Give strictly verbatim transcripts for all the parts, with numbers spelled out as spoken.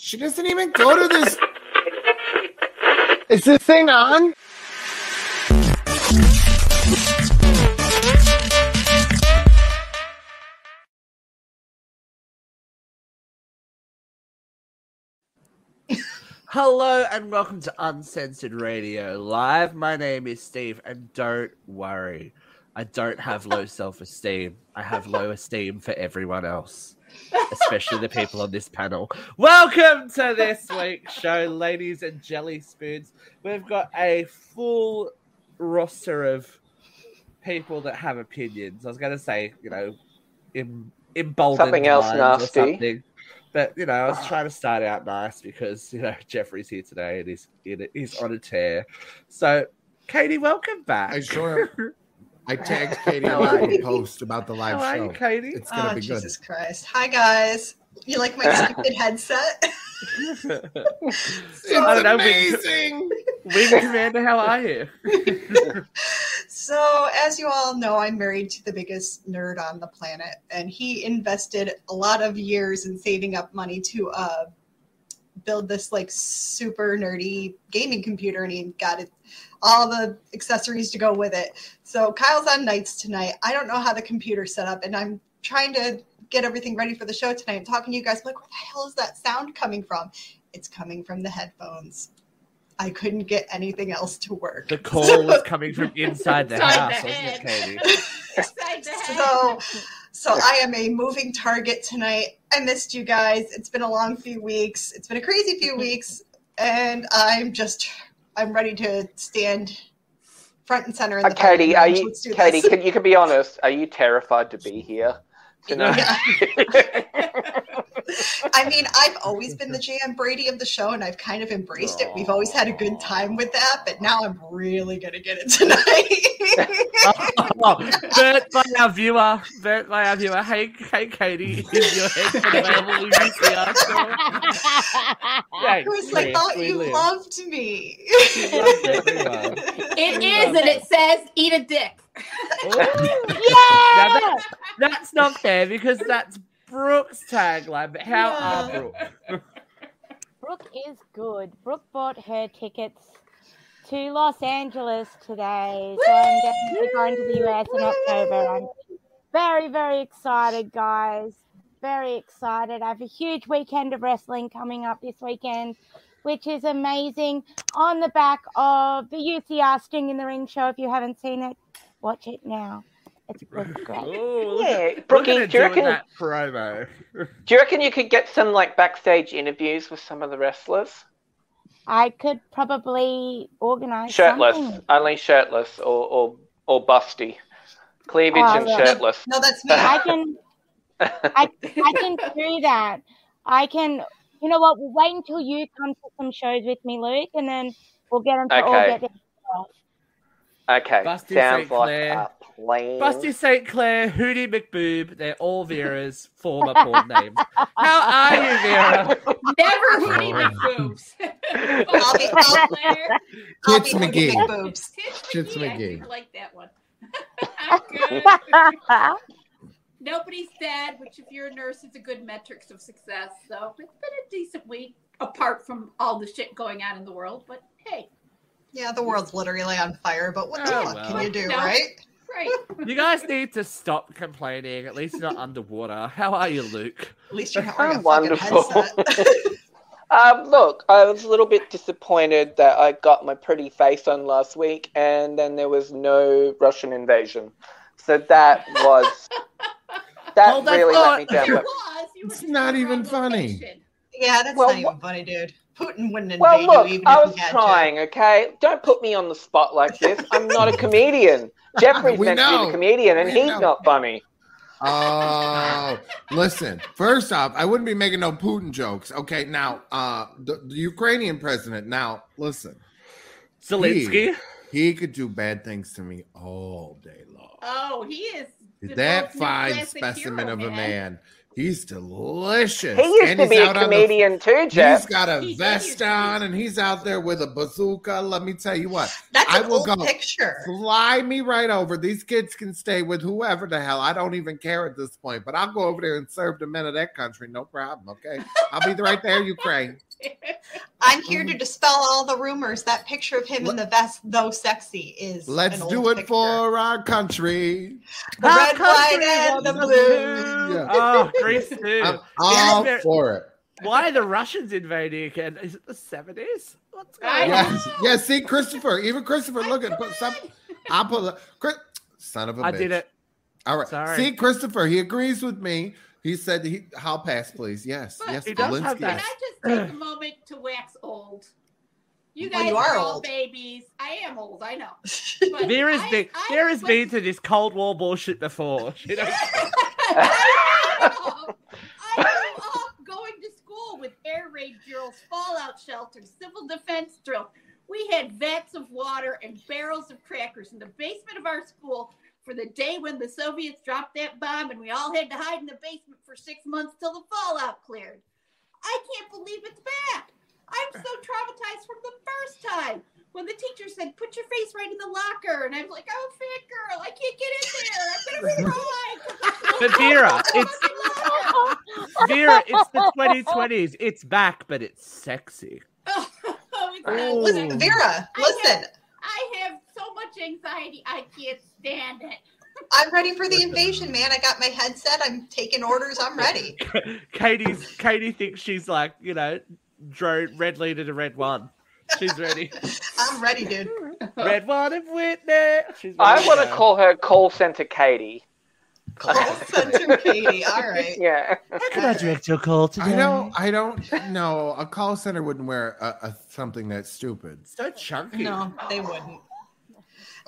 She doesn't even go to this. Is this thing on? Hello and welcome to Uncensored Radio Live. My name is Steve, and don't worry, I don't have low self-esteem. I have low esteem for everyone else, especially the people on this panel. Welcome to this week's show, ladies and jelly spoons. We've got a full roster of people that have opinions. I was going to say, you know, em- emboldened something else nasty. Or something. But, you know, I was trying to start out nice because, you know, Jeffrey's here today and he's, he's on a tear. So, Katie, welcome back. I sure I tagged Katie in my post about the live How show. How are you, Katie? It's going to oh, be Jesus good. Jesus Christ. Hi, guys. You like my stupid headset? It's I don't amazing. Know, Wing Commander, how are you? So, as you all know, I'm married to the biggest nerd on the planet, and he invested a lot of years in saving up money to uh, build this like super nerdy gaming computer, and he got it, all the accessories to go with it. So Kyle's on nights tonight. I don't know how the computer's set up, and I'm trying to get everything ready for the show tonight. I'm talking to you guys. I'm like, where the hell is that sound coming from? It's coming from the headphones. I couldn't get anything else to work. The call so, was coming from inside the house, the wasn't it, Katie? Inside the head. So, so I am a moving target tonight. I missed you guys. It's been a long few weeks. It's been a crazy few weeks, and I'm just, I'm ready to stand front and center. In the uh, Katie, are you, Katie, can, you can be honest. Are you terrified to be here? Yeah. I mean, I've always been the J M Brady of the show, and I've kind of embraced it. We've always had a good time with that, but now I'm really going to get it tonight. oh, oh, oh. Bert by our viewer. Bert by our viewer. Hey, hey, Katie, is your head available? I was like, thought oh, you live. loved me. loved it we is, and it. it says, eat a dick. Ooh, yeah! That, that's not fair because that's Brooke's tagline, but how yeah. are Brooke? Brooke is good. Brooke bought her tickets to Los Angeles today, so I'm definitely going to the U S in October. I'm very, very excited, guys. Very excited. I have a huge weekend of wrestling coming up this weekend, which is amazing, on the back of the U C R Sting in the Ring show. If you haven't seen it, watch it now. It's Brooke. Ooh, yeah, Brookie, do you reckon that promo? Do you reckon you could get some like backstage interviews with some of the wrestlers? I could probably organize shirtless, something. only shirtless or or, or busty, cleavage oh, and yeah. shirtless. No, that's me. I can, I I can do that. I can. You know what? We'll wait until you come to some shows with me, Luke, and then we'll get them to okay. all get together. Okay, Busty sounds Saint Clair, like a plan. Busty Saint Clair, Hootie McBoob, they're all Vera's former porn names. How are you, Vera? Never Hootie McBoobs. I'll be Saint Clair. I'll be Hootie McBoobs. Tits McGee. I like that one. I'm good. Nobody's dead, which if you're a nurse is a good metrics of success. So it's been a decent week, apart from all the shit going on in the world, but hey. Yeah, the world's literally on fire, but what the oh, fuck well. can you do, no. right? Right. You guys need to stop complaining. At least you're not underwater. How are you, Luke? At least you're not wearing a wonderful. fucking headset. um, look, I was a little bit disappointed that I got my pretty face on last week, and then there was no Russian invasion. So that was that well, really let me down. But... Was, it's not even funny. Location. Yeah, that's well, not even funny, dude. Putin wouldn't invade well, look, you even I if he had to. I was trying, okay? Don't put me on the spot like this. I'm not a comedian. Jeffrey's meant know. to be the comedian, and we he's know. not funny. Oh, listen. First off, I wouldn't be making no Putin jokes. Okay, now, uh, the, the Ukrainian president. Now, listen. Zelensky? He, he could do bad things to me all day long. Oh, he is. That fine specimen hero, of a man. man He's delicious. He used and to be a comedian the, too, Jeff. He's got a he vest on and he's out there with a bazooka. Let me tell you what. That's I a will cool go picture. Fly me right over. These kids can stay with whoever the hell. I don't even care at this point. But I'll go over there and serve the men of that country. No problem, okay? I'll be right there, Ukraine. I'm here to dispel all the rumors. That picture of him Let, in the vest, though sexy, is Let's do it picture. for our country. The our red, country, white, and the blue. blue. Yeah. Oh, Greece too. I'm all there, for it. Why are the Russians invading again? Is it the seventies? What's going on? Yes, yeah, see, Christopher. Even Christopher, look at put some. I put a, Chris, son of a I bitch. I did it. All right. Sorry. See, Christopher, he agrees with me. He said, he, "I'll pass, please." Yes, but yes. He does have that. Can I just take a moment to wax old? You guys well, you are, are old babies. I am old. I know. But there is I, the, I, there has been to this Cold War bullshit before. You know? I, grew up, I grew up going to school with air raid drills, fallout shelters, civil defense drills. We had vats of water and barrels of crackers in the basement of our school. For the day when the Soviets dropped that bomb and we all had to hide in the basement for six months till the fallout cleared. I can't believe it's back. I'm so traumatized from the first time when the teacher said, put your face right in the locker. And I was like, oh, fat girl, I can't get in there. I'm going to be right. But Vera, it's, Vera, it's the twenty twenties. It's back, but it's sexy. Oh, exactly. Listen, Vera, listen. I have so much anxiety, I can't stand it. I'm ready for the invasion, man. I got my headset. I'm taking orders. I'm ready. Katie's Katie thinks she's like, you know, drone red leader to red one. She's ready. I'm ready, dude. Red one of Whitney. I want to call her call center Katie. Call center Katie. All right. Yeah. How can I direct your call today? I don't. I don't know. A call center wouldn't wear a, a something that's stupid. So chunky. No, they wouldn't.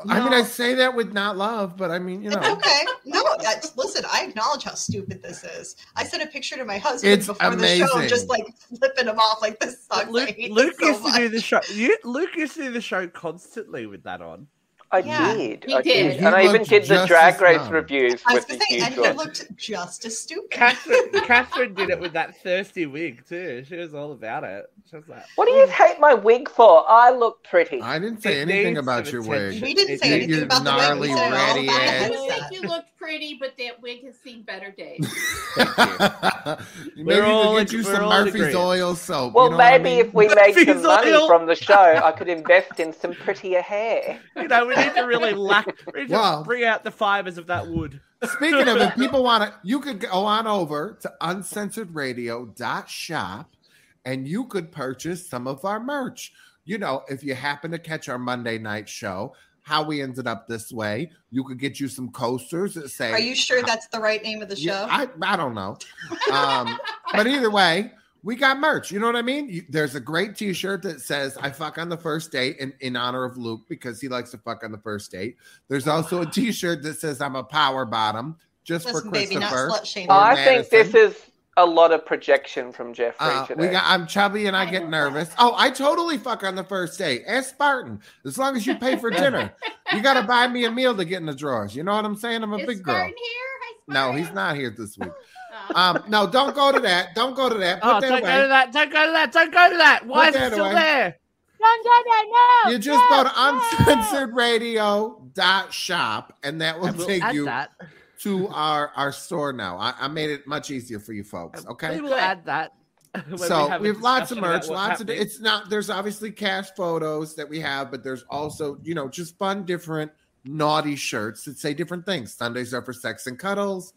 No. I mean, I say that with not love, but I mean, you know. It's okay. No, that's, listen, I acknowledge how stupid this is. I sent a picture to my husband it's before amazing. the show, just like flipping him off like this. Sucks. Luke, Luke so used much. to do the show. You, Luke used to do the show constantly with that on. I yeah, did. I did. did. And I even did the Drag Race dumb. reviews. I was going to say, and he looked just as stupid. Catherine, Catherine did it with that thirsty wig, too. She was all about it. She was like, what do you hate my wig for? I look pretty. I didn't say it anything about your attention. wig. We didn't it say anything about the wig. We said all about the wig. You look pretty, but that wig has seen better days. Maybe we could do some Murphy's agreed. Oil soap. Well, you know maybe I mean? if we Murphy's make some money oil. from the show, I could invest in some prettier hair. You know, we need to really lack, we need well, to bring out the fibers of that wood. Speaking of, if people want to, you could go on over to uncensored radio dot shop and you could purchase some of our merch. You know, if you happen to catch our Monday night show, how we ended up this way, you could get you some coasters that say... Are you sure that's the right name of the show? Yeah, I, I don't know. Um, but either way, we got merch. You know what I mean? You, there's a great t-shirt that says, I fuck on the first date in, in honor of Luke because he likes to fuck on the first date. There's also a t-shirt that says, I'm a power bottom just Listen, for Christopher. Baby, not slut shaming. I Madison. think this is a lot of projection from Jeffrey uh, today. We got, I'm chubby and I, I get nervous. That. Oh, I totally fuck on the first date. Ask Spartan. As long as you pay for dinner. You got to buy me a meal to get in the drawers. You know what I'm saying? I'm a is big Spartan girl. Here? Hi, Spartan. No, he's not here this week. Um, no, don't go to that. Don't go to that. Put oh, that don't away. go to that. Don't go to that. Don't go to that. Why is it still away. there? Don't go that. No. You just no, go to uncensored radio dot shop and that will and we'll take you that. to our, our store now. I, I made it much easier for you folks. Okay. We will add that. So we, we have lots of merch, lots happening. of it's not there's obviously cash photos that we have, but there's also, you know, just fun, different, naughty shirts that say different things. Sundays are for sex and cuddles.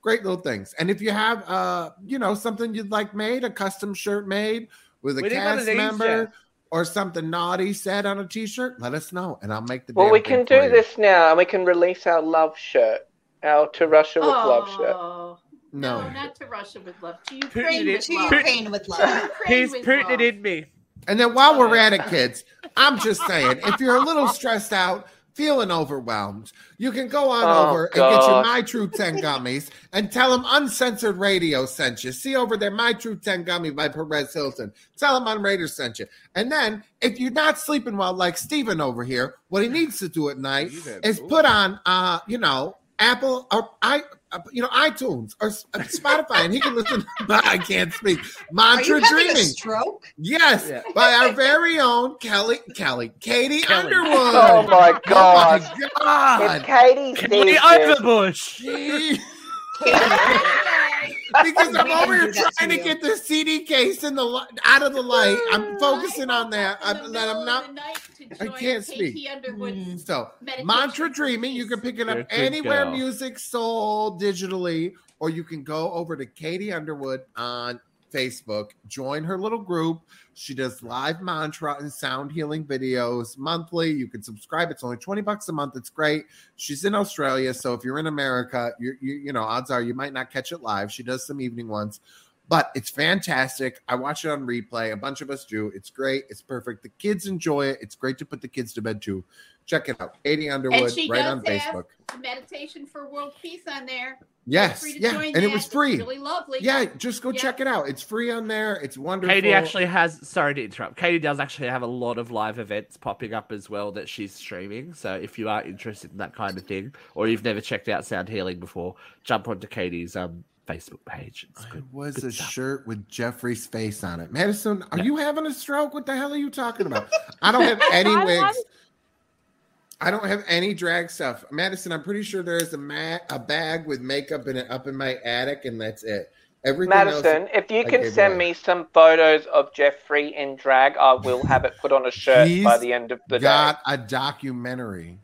Great little things. And if you have, uh, you know, something you'd like made, a custom shirt made with a we cast member easier. or something naughty said on a T-shirt, let us know, and I'll make the Well, we can do you. this now, and we can release our love shirt, our To Russia with oh, Love shirt. No. no, not To Russia with Love, To Ukraine with Love. To Ukraine with Love. He's Putin in me. And then while we're at it, kids, I'm just saying, if you're a little stressed out, feeling overwhelmed, you can go on oh, over God. and get your My True Ten Gummies and tell them Uncensored Radio sent you. See over there, My True Ten Gummy by Perez Hilton. Tell them Unrader sent you. And then, if you're not sleeping well like Steven over here, what he needs to do at night is put on, uh, you know, Apple or I, you know, iTunes or Spotify, and he can listen to But I Can't Speak. Mantra Are you Dreaming. A stroke? Yes, yeah. By our very own Kelly, Kelly, Katie Kelly. Underwood. Oh my God! Oh my God! If Katie, Katie Underbush. Because I'm over here trying to, to get the C D case in the out of the light. I'm focusing on that. I'm that I'm not. I can't speak. Mm, so, meditation. Mantra Dreaming, you can pick it up anywhere go. Music sold digitally, or you can go over to Katie Underwood on Facebook. Join her little group. She does live mantra and sound healing videos monthly. You can subscribe. It's only twenty bucks a month. It's great. She's in Australia, so if you're in America, you you know, odds are you might not catch it live. She does some evening ones. But it's fantastic. I watch it on replay. A bunch of us do. It's great. It's perfect. The kids enjoy it. It's great to put the kids to bed, too. Check it out. Katie Underwood, right on Facebook. Meditation for World Peace on there. Yes. Yeah. And it was free. Really lovely. Yeah. Just go yeah. check it out. It's free on there. It's wonderful. Katie actually has, sorry to interrupt, Katie does actually have a lot of live events popping up as well that she's streaming. So if you are interested in that kind of thing, or you've never checked out Sound Healing before, jump onto Katie's um. Facebook page. It's good, it was good a stuff. Shirt with Jeffrey's face on it. Madison, are no. you having a stroke? What the hell are you talking about? I don't have any wigs. I don't have any drag stuff. Madison, I'm pretty sure there is a ma- a bag with makeup in it up in my attic, and that's it. Everything Madison, else, if you I can send away. me some photos of Jeffrey in drag, I will have it put on a shirt He's by the end of the got day. Got a documentary.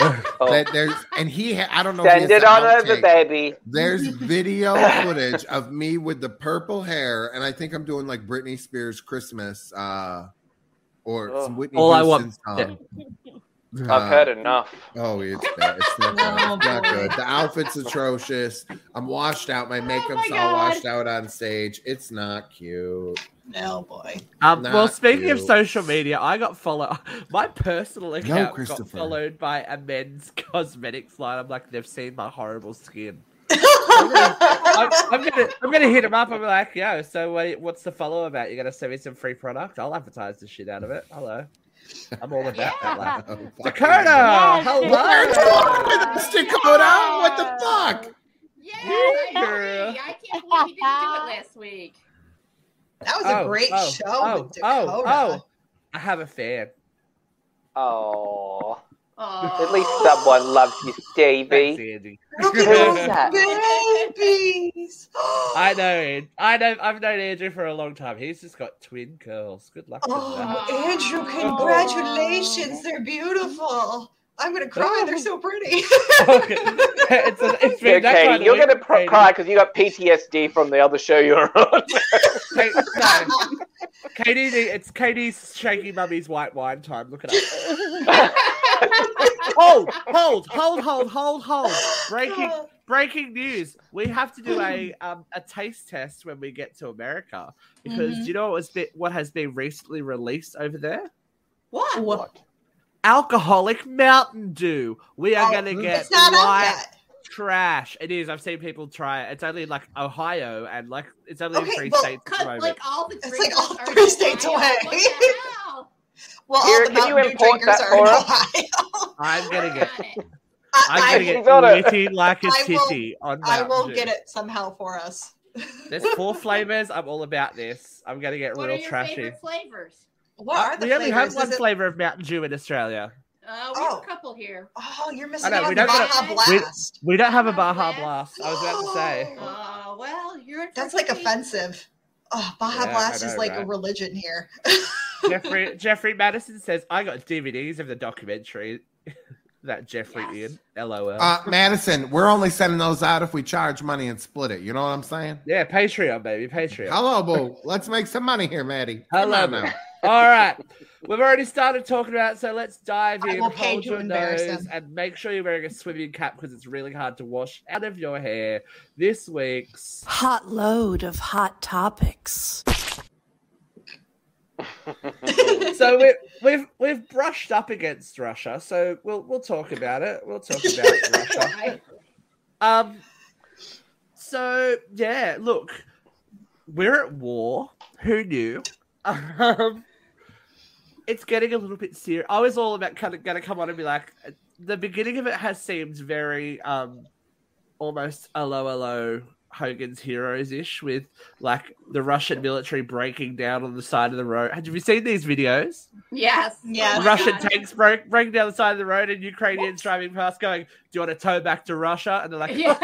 Oh. That there's and he ha- I don't know send it on over, baby. There's video footage of me with the purple hair, and I think I'm doing like Britney Spears Christmas uh or oh. some Whitney All Houston I want- song. Uh, I've heard enough. Oh, it's bad. It's not, oh, it's not good. The outfit's atrocious. I'm washed out. My makeup's oh my all washed out on stage. It's not cute. No, boy. Um, well, speaking cute. of social media, I got followed. My personal account no, got followed by a men's cosmetics line. I'm like, they've seen my horrible skin. I'm gonna, I'm, I'm gonna, I'm gonna hit him up. I'm like, yo, so what, what's the follow about? You're gonna send me some free product? I'll advertise the shit out of it. Hello. I'm all about yeah. that. Like, oh, Dakota, yeah, hello. Where's Dakota? Yeah. What the fuck? Yeah, yeah. I can't believe you didn't do it last week. That was oh, a great oh, show oh, with Dakota. Oh, oh, I have a fan. Oh. At least someone loves you, Stevie. Look at those babies. I know. I know. I've known Andrew for a long time. He's just got twin curls. Good luck. Oh, Andrew! Congratulations. Oh. They're beautiful. I'm gonna cry. Oh. They're so pretty. Okay. It's a, it's okay. Kind of you're gonna pr- cry because you got P T S D from the other show you were on. Katie, no. Katie, it's Katie's shaky mummy's white wine time. Look at it. Hold, hold, hold, hold, hold, hold. Breaking breaking news. We have to do a um, a taste test when we get to America. Because mm-hmm. do you know what was been, what has been recently released over there? What? What? Alcoholic Mountain Dew. We are oh, going to get light trash. It is. I've seen people try it. It's only like Ohio and like it's only okay, three well, states. Like all the it's like all three states away. Well, Here, all the Mountain Dew drinkers are in Ohio. I'm going to get it. I'm going to get witty like a titty on Mountain Dew. I will get it somehow for us. There's four flavors. I'm all about this. I'm going to get what real trashy. What are your favorite flavors? What uh, are the we flavors? Only have one it... flavor of Mountain Dew in Australia. Uh, we have oh. a couple here. Oh, you're missing out on Baja Blast. We, we don't have a Baja Blast. Blast. I was about to say. Oh, uh, well, you're... That's like offensive. Oh, Baja yeah, Blast know, is like right? a religion here. Jeffrey Jeffrey Madison says, I got D V Ds of the documentary that Jeffrey yes. in. LOL. Uh, Madison, we're only sending those out if we charge money and split it. You know what I'm saying? Yeah, Patreon, baby. Patreon. Hello, boo. Let's make some money here, Maddie. Hello, now. All right. We've already started talking about it, so let's dive in. Hold your nose and make sure you're wearing a swimming cap because it's really hard to wash out of your hair. This week's hot load of hot topics. So we, we've we've brushed up against Russia, so we'll we'll talk about it. We'll talk about Russia. Um. So yeah, look, we're at war. Who knew? Um, it's getting a little bit serious. I was all about kind of going to come on and be like, the beginning of it has seemed very um almost LOLO Hogan's Heroes-ish, with like the Russian military breaking down on the side of the road. Have you seen these videos? Yes. Yeah. Oh, Russian God. tanks break, breaking down the side of the road and Ukrainians what? driving past going, do you want to tow back to Russia? And they're like, yeah.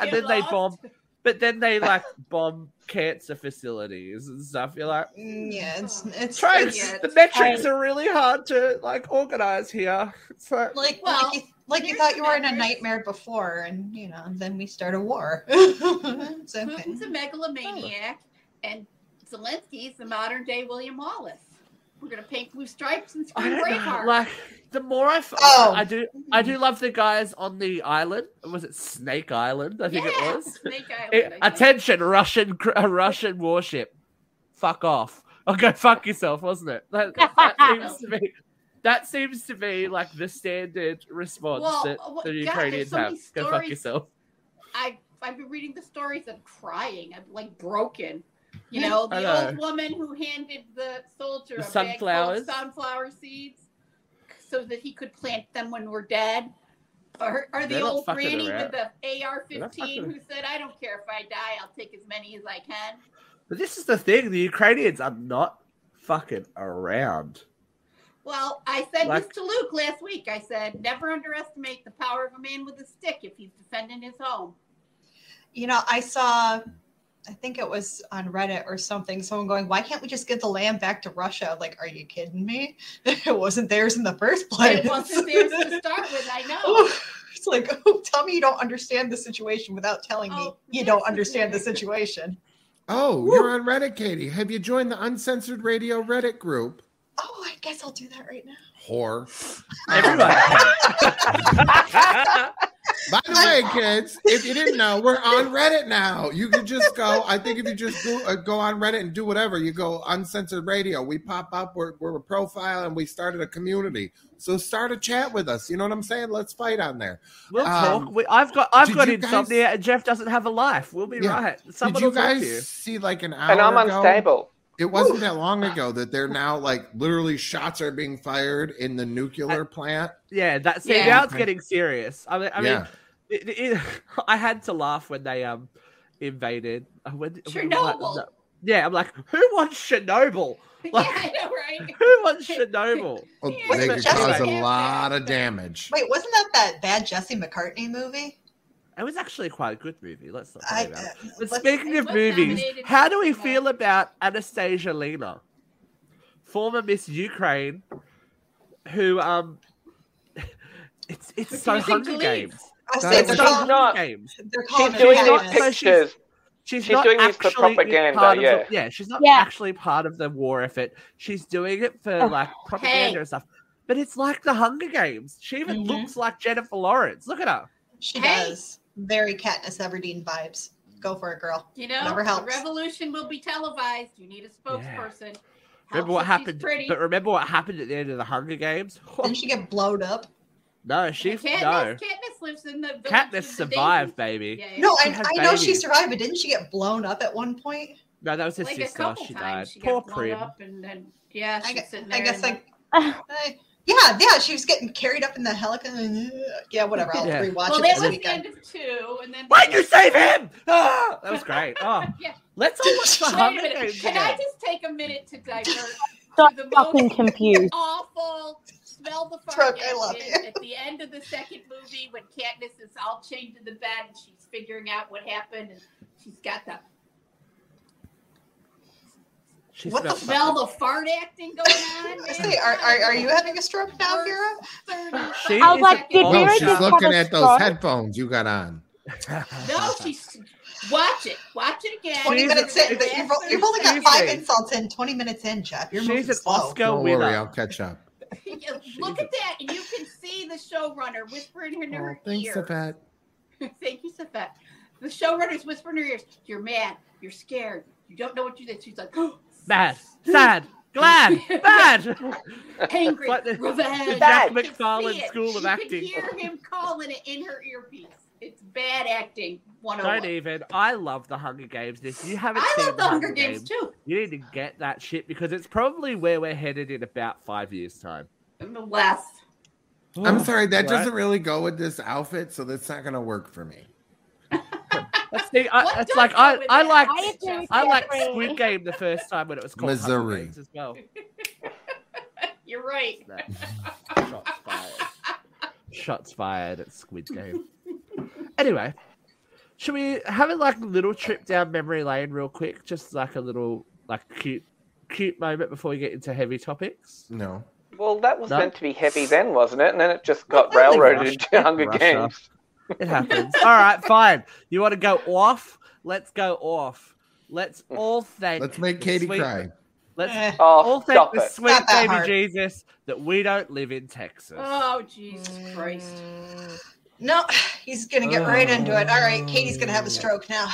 And then lost? they bomb. But then they like bomb cancer facilities and stuff. You're like, yeah, it's it's try and, yeah, the it's metrics hard. are really hard to like organize here. It's like, like, well, like, you, like you thought you were in a nightmare before, and you know, then we start a war. It's okay. Putin's a megalomaniac, and Zelensky's the modern day William Wallace. We're gonna paint blue stripes and scream Braveheart. Like the more I, f- oh. I do, I do love the guys on the island. Was it Snake Island? I think yeah, it was. Snake Island. It, attention, Russian, uh, Russian warship. Fuck off. I'll go fuck yourself, wasn't it? That, that seems to be. That seems to be like the standard response well, that well, the Ukrainians God, so have. Stories, go fuck yourself. I I've been reading the stories of crying. I'm like broken. You know, the know. old woman who handed the soldier the a sunflowers. bag full of sunflower seeds so that he could plant them when we're dead. Or, or the old granny with the A R fifteen who said, I don't care if I die, I'll take as many as I can. But this is the thing. The Ukrainians are not fucking around. Well, I said like, this to Luke last week. I said, never underestimate the power of a man with a stick if he's defending his home. You know, I saw... I think it was on Reddit or something, someone going, why can't we just give the land back to Russia? Like, are you kidding me? It wasn't theirs in the first place. It wasn't theirs to start with, I know. Oh, it's like, oh, tell me you don't understand the situation without telling oh, me you don't understand the situation. Oh, Woo. You're on Reddit, Katie. Have you joined the Uncensored Radio Reddit group? Oh, I guess I'll do that right now. Whore. Everybody. By the way, kids, if you didn't know, we're on Reddit now. You can just go. I think if you just go, uh, go on Reddit and do whatever, you go Uncensored Radio. We pop up. We're, we're a profile, and we started a community. So start a chat with us. You know what I'm saying? Let's fight on there. We'll um, talk. We, I've got I've got insomnia, guys, and Jeff doesn't have a life. We'll be yeah. right. Someone did you guys you. see like an hour ago? And I'm unstable. Ago, it wasn't Ooh. that long ago that they're now like literally shots are being fired in the nuclear plant. Yeah, that's yeah. now it's getting serious. I mean, I, yeah. mean it, it, I had to laugh when they um invaded when, Chernobyl. When, like, yeah, I'm like, who wants Chernobyl? Like, yeah, I know, right? Who wants Chernobyl? Well, yeah. They could cause a lot of damage. Wait, wasn't that that bad Jesse McCartney movie? It was actually quite a good movie. Let's not talk about it. But speaking of movies, how do we feel about Anastasia Lena, former Miss Ukraine, who um, it's it's so Hunger Games. It's so Hunger Games. She's doing these pictures. She's not actually part of the, yeah, she's not actually part of the war effort. She's doing it for like propaganda and stuff. But it's like the Hunger Games. She even looks like Jennifer Lawrence. Look at her. She hey. does. Very Katniss Everdeen vibes. Go for it, girl. You know, never helps. The revolution will be televised. You need a spokesperson. Yeah. Remember what happened? But remember what happened at the end of the Hunger Games? Didn't she get blowed up? No, she Katniss, no. Katniss lives in the. Katniss survived, baby. Yeah, yeah. No, I, I know babies. she survived, but didn't she get blown up at one point? No, that was her like sister. She died. She Poor Prim. And then, yeah, I, gu- I guess like. I, Yeah, yeah, she was getting carried up in the helicopter. Yeah, whatever. I'll yeah. rewatch well, it. Well, that was the end of two, and then why'd you save him? Ah, that was great. Oh, yeah. Let's all watch the Hunger Games. Can I just take a minute to divert Stop to the fucking most confused. awful smell the fart at the end of the second movie when Katniss is all chained to the bed and she's figuring out what happened and she's got the She what the hell? The fart acting going on? Say, are, are are you having a stroke now, Vera? I was like, did oh, Vera she's just looking at those headphones you got on. No, she's watch it, watch it again. Twenty she's minutes a, in, the, you've, you've only got five insults in. Twenty minutes in, Jeff. You're she's an slow. Oscar Don't winner. Worry, I'll catch up. Look at that, and you can see the showrunner whispering in her oh, thanks, ear. Thanks, Safet. Thank you, Safet. The showrunner's whispering in her ears. You're mad. You're scared. You don't know what you did. She's like. Bad, sad, glad, bad, angry, like the, revenge. The Jack McFarlane School of Acting. You can hear him calling it in her earpiece. It's bad acting one oh one. Don't even. I love the Hunger Games. If you haven't I seen love the Hunger, Hunger Games, Games too. You need to get that shit because it's probably where we're headed in about five years' time. In the West. Ooh, I'm sorry, that what? doesn't really go with this outfit, so that's not going to work for me. That's the, I, that's like I, I like I, I like Squid Game the first time when it was called Missouri Hunger Games as well. You're right. Shots fired. Shots fired at Squid Game. Anyway, should we have a like little trip down memory lane real quick? Just like a little like cute cute moment before we get into heavy topics. No. Well, that was no? meant to be heavy then, wasn't it? And then it just got well, railroaded into Hunger Russia. Games. It happens. All right, fine. You want to go off? Let's go off. Let's all thank. Let's make Katie sweet, cry. Let's oh, all thank the it. sweet not baby that Jesus that we don't live in Texas. Oh, Jesus Christ. No, he's going to get oh. right into it. All right, Katie's going to have a stroke now.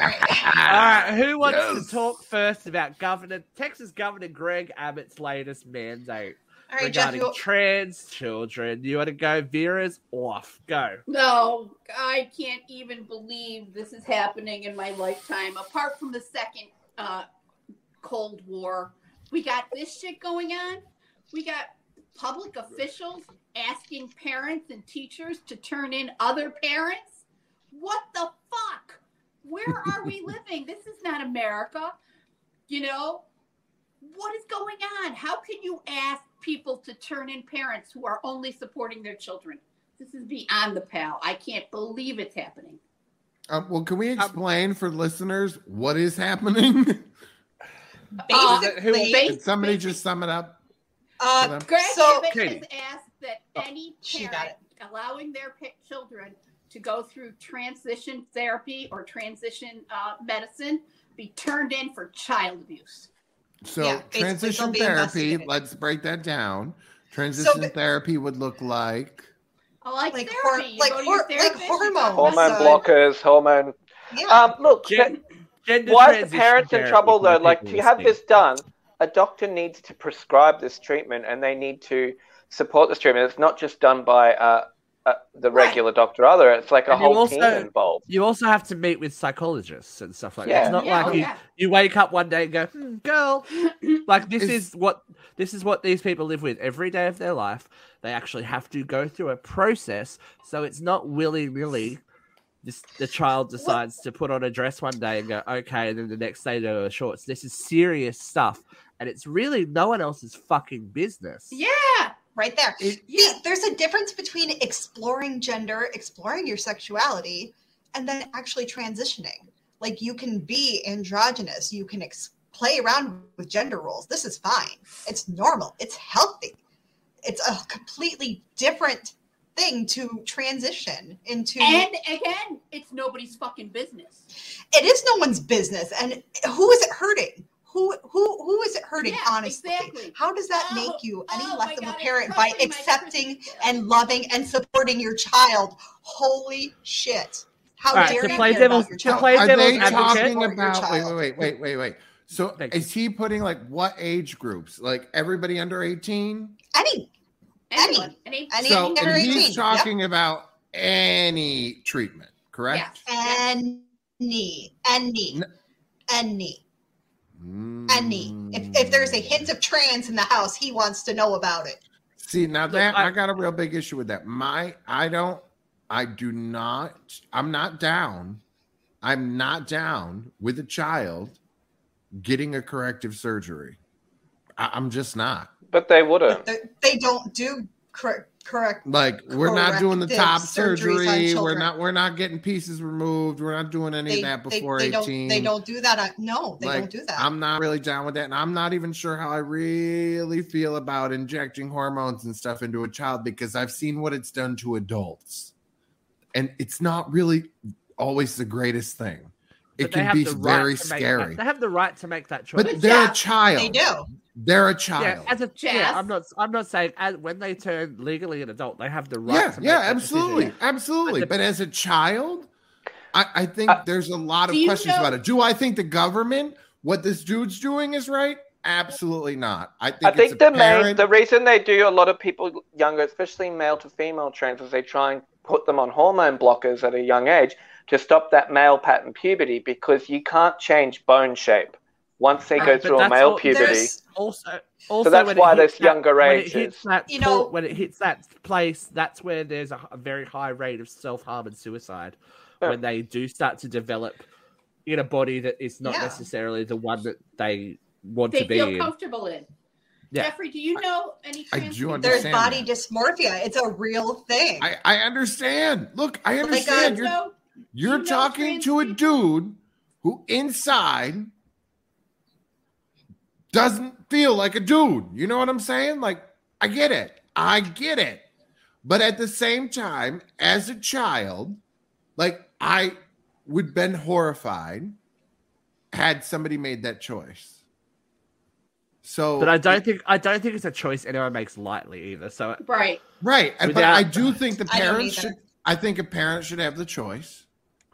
All right. All right, who wants yes. to talk first about Governor Texas Governor Greg Abbott's latest mandate? All right, regarding Jeff, trans children, you want to go? Vera's off. Go. No, I can't even believe this is happening in my lifetime. Apart from the second uh, Cold War, we got this shit going on. We got public officials asking parents and teachers to turn in other parents. What the fuck? Where are we living? This is not America. You know, what is going on? How can you ask people to turn in parents who are only supporting their children? This is beyond the pale. I can't believe it's happening. Um, well, can we explain um, for listeners what is happening? Basically, uh, Did somebody basically, just sum it up? Uh, Greg so, Abbott Katie. has asked that any oh, parent allowing their children to go through transition therapy or transition uh, medicine be turned in for child abuse. So yeah, transition therapy, let's break that down. Transition so, therapy would look like... I like, like therapy. Hor- like, hor- like hormones. Hormone blockers, hormone... Yeah. Um, look, Gen- that, why is the parents in trouble, though? Like, to have this done, a doctor needs to prescribe this treatment and they need to support this treatment. It's not just done by... Uh, Uh, the regular right. doctor other it's like a and whole also, team involved. You also have to meet with psychologists and stuff like yeah. that. It's not yeah, like oh, you, yeah. you wake up one day and go, hmm, girl, like this it's, is what this is what these people live with every day of their life. They actually have to go through a process, so it's not willy-nilly this the child decides what? to put on a dress one day and go, okay, and then the next day they're shorts. This is serious stuff, and it's really no one else's fucking business. Yeah. Right there. It, yeah, there's a difference between exploring gender, exploring your sexuality, and then actually transitioning. Like, you can be androgynous. You can ex- play around with gender roles. This is fine. It's normal. It's healthy. It's a completely different thing to transition into. And again, it's nobody's fucking business. It is no one's business. And who is it hurting? Who who who is it hurting, yeah, honestly? Exactly. How does that oh, make you any oh less of God, a parent by accepting and loving and supporting your child? Holy shit. How right, dare you play devil, about your child? Play Are they talking about, wait, wait, wait, wait, wait. So Thanks. is he putting like what age groups? Like everybody under eighteen? Any. Anyone. Any. Any so, under and eighteen. He's talking yep. about any treatment, correct? Yes. Any. Any. No. Any. Any. If, if there's a hint of trans in the house, he wants to know about it. See, now that I, I got a real big issue with that. My, I don't, I do not, I'm not down. I'm not down with a child getting a corrective surgery. I, I'm just not. But they wouldn't. They, they don't do correct. Correct. Like we're not doing the top surgery. We're not. We're not getting pieces removed. We're not doing any they, of that before they, they eighteen. Don't, they don't do that. I, no, they like, don't do that. I'm not really down with that, and I'm not even sure how I really feel about injecting hormones and stuff into a child because I've seen what it's done to adults, and it's not really always the greatest thing. It can be very right scary. That, they have the right to make that choice, but they're yeah, a child. They do. They're a child. Yeah, as a yes. yeah, I'm not. I'm not saying as, when they turn legally an adult, they have the right. Yeah, to yeah, make absolutely, decision. absolutely. But, the, but as a child, I, I think uh, there's a lot of questions know, about it. Do I think the government, what this dude's doing, is right? Absolutely not. I think. I think it's the main, the reason they do a lot of people younger, especially male to female trans, is they try and put them on hormone blockers at a young age to stop that male pattern puberty because you can't change bone shape. once they go uh, through a male what, puberty. Also, also, so that's why there's younger ages. You know, when it hits that place, that's where there's a, a very high rate of self-harm and suicide. Yeah. When they do start to develop in a body that is not yeah. necessarily the one that they want they to be. They feel comfortable in. in. Yeah. Jeffrey, do you know any trans I do understand There's body that. dysmorphia. It's a real thing. I, I understand. Look, I understand. Like, uh, you're you're you know talking to a dude who inside doesn't feel like a dude. You know what I'm saying? Like, I get it. I get it. But at the same time, as a child, like, I would have been horrified had somebody made that choice. So, but I don't it, think I don't think it's a choice anyone makes lightly either. So right, right. Without, but I do think the parents I should. I think a parent should have the choice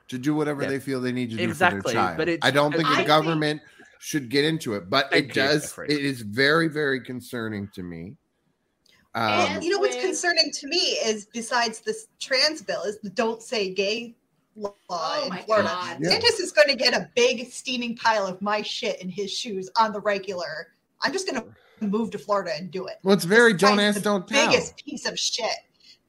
to do whatever yeah. they feel they need to do exactly. for their child. But I don't think I the think, government should get into it. But it does. It is very, very concerning to me. Um, and you know what's concerning to me is besides this trans bill is the don't say gay law oh in Florida. God. Sanders yeah. is going to get a big steaming pile of my shit in his shoes on the regular. I'm just going to move to Florida and do it. Well, it's very don't ask, don't tell. Biggest piece of shit.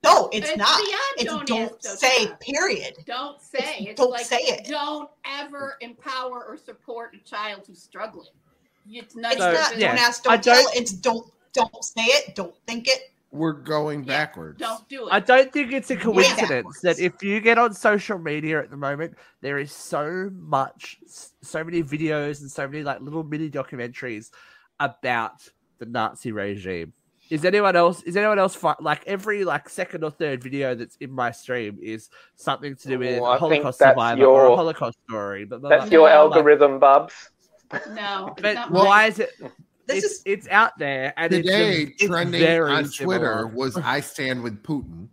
No, it's, it's not. It's don't, don't say, don't period. Don't say. It's it's don't like say it. Don't ever empower or support a child who's struggling. It's not. It's so, not yeah. don't ask, don't, don't tell. It's don't, don't say it. Don't think it. We're going yeah, backwards. Don't do it. I don't think it's a coincidence yeah, that if you get on social media at the moment, there is so much, so many videos and so many like little mini documentaries about the Nazi regime. Is anyone else? Is anyone else fi- like every like second or third video that's in my stream is something to do with oh, a Holocaust survivor your, or a Holocaust story? But that's your no, algorithm, like, Bubs. No, but why is it? This it's, is it's out there and today it's, it's trending very on Twitter similar. Was I stand with Putin,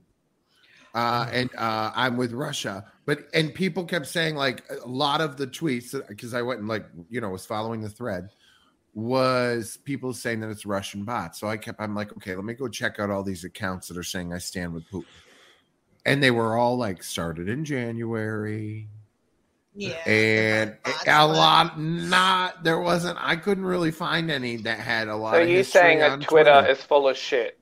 uh, and uh, I'm with Russia. But and people kept saying like a lot of the tweets because I went and like you know was following the thread. Was people saying that it's Russian bots. So I kept, I'm like, okay, let me go check out all these accounts that are saying I stand with Putin. And they were all like started in January. Yeah. And a lot, not, there wasn't, I couldn't really find any that had a lot so of history. So you're saying that Twitter, Twitter is full of shit?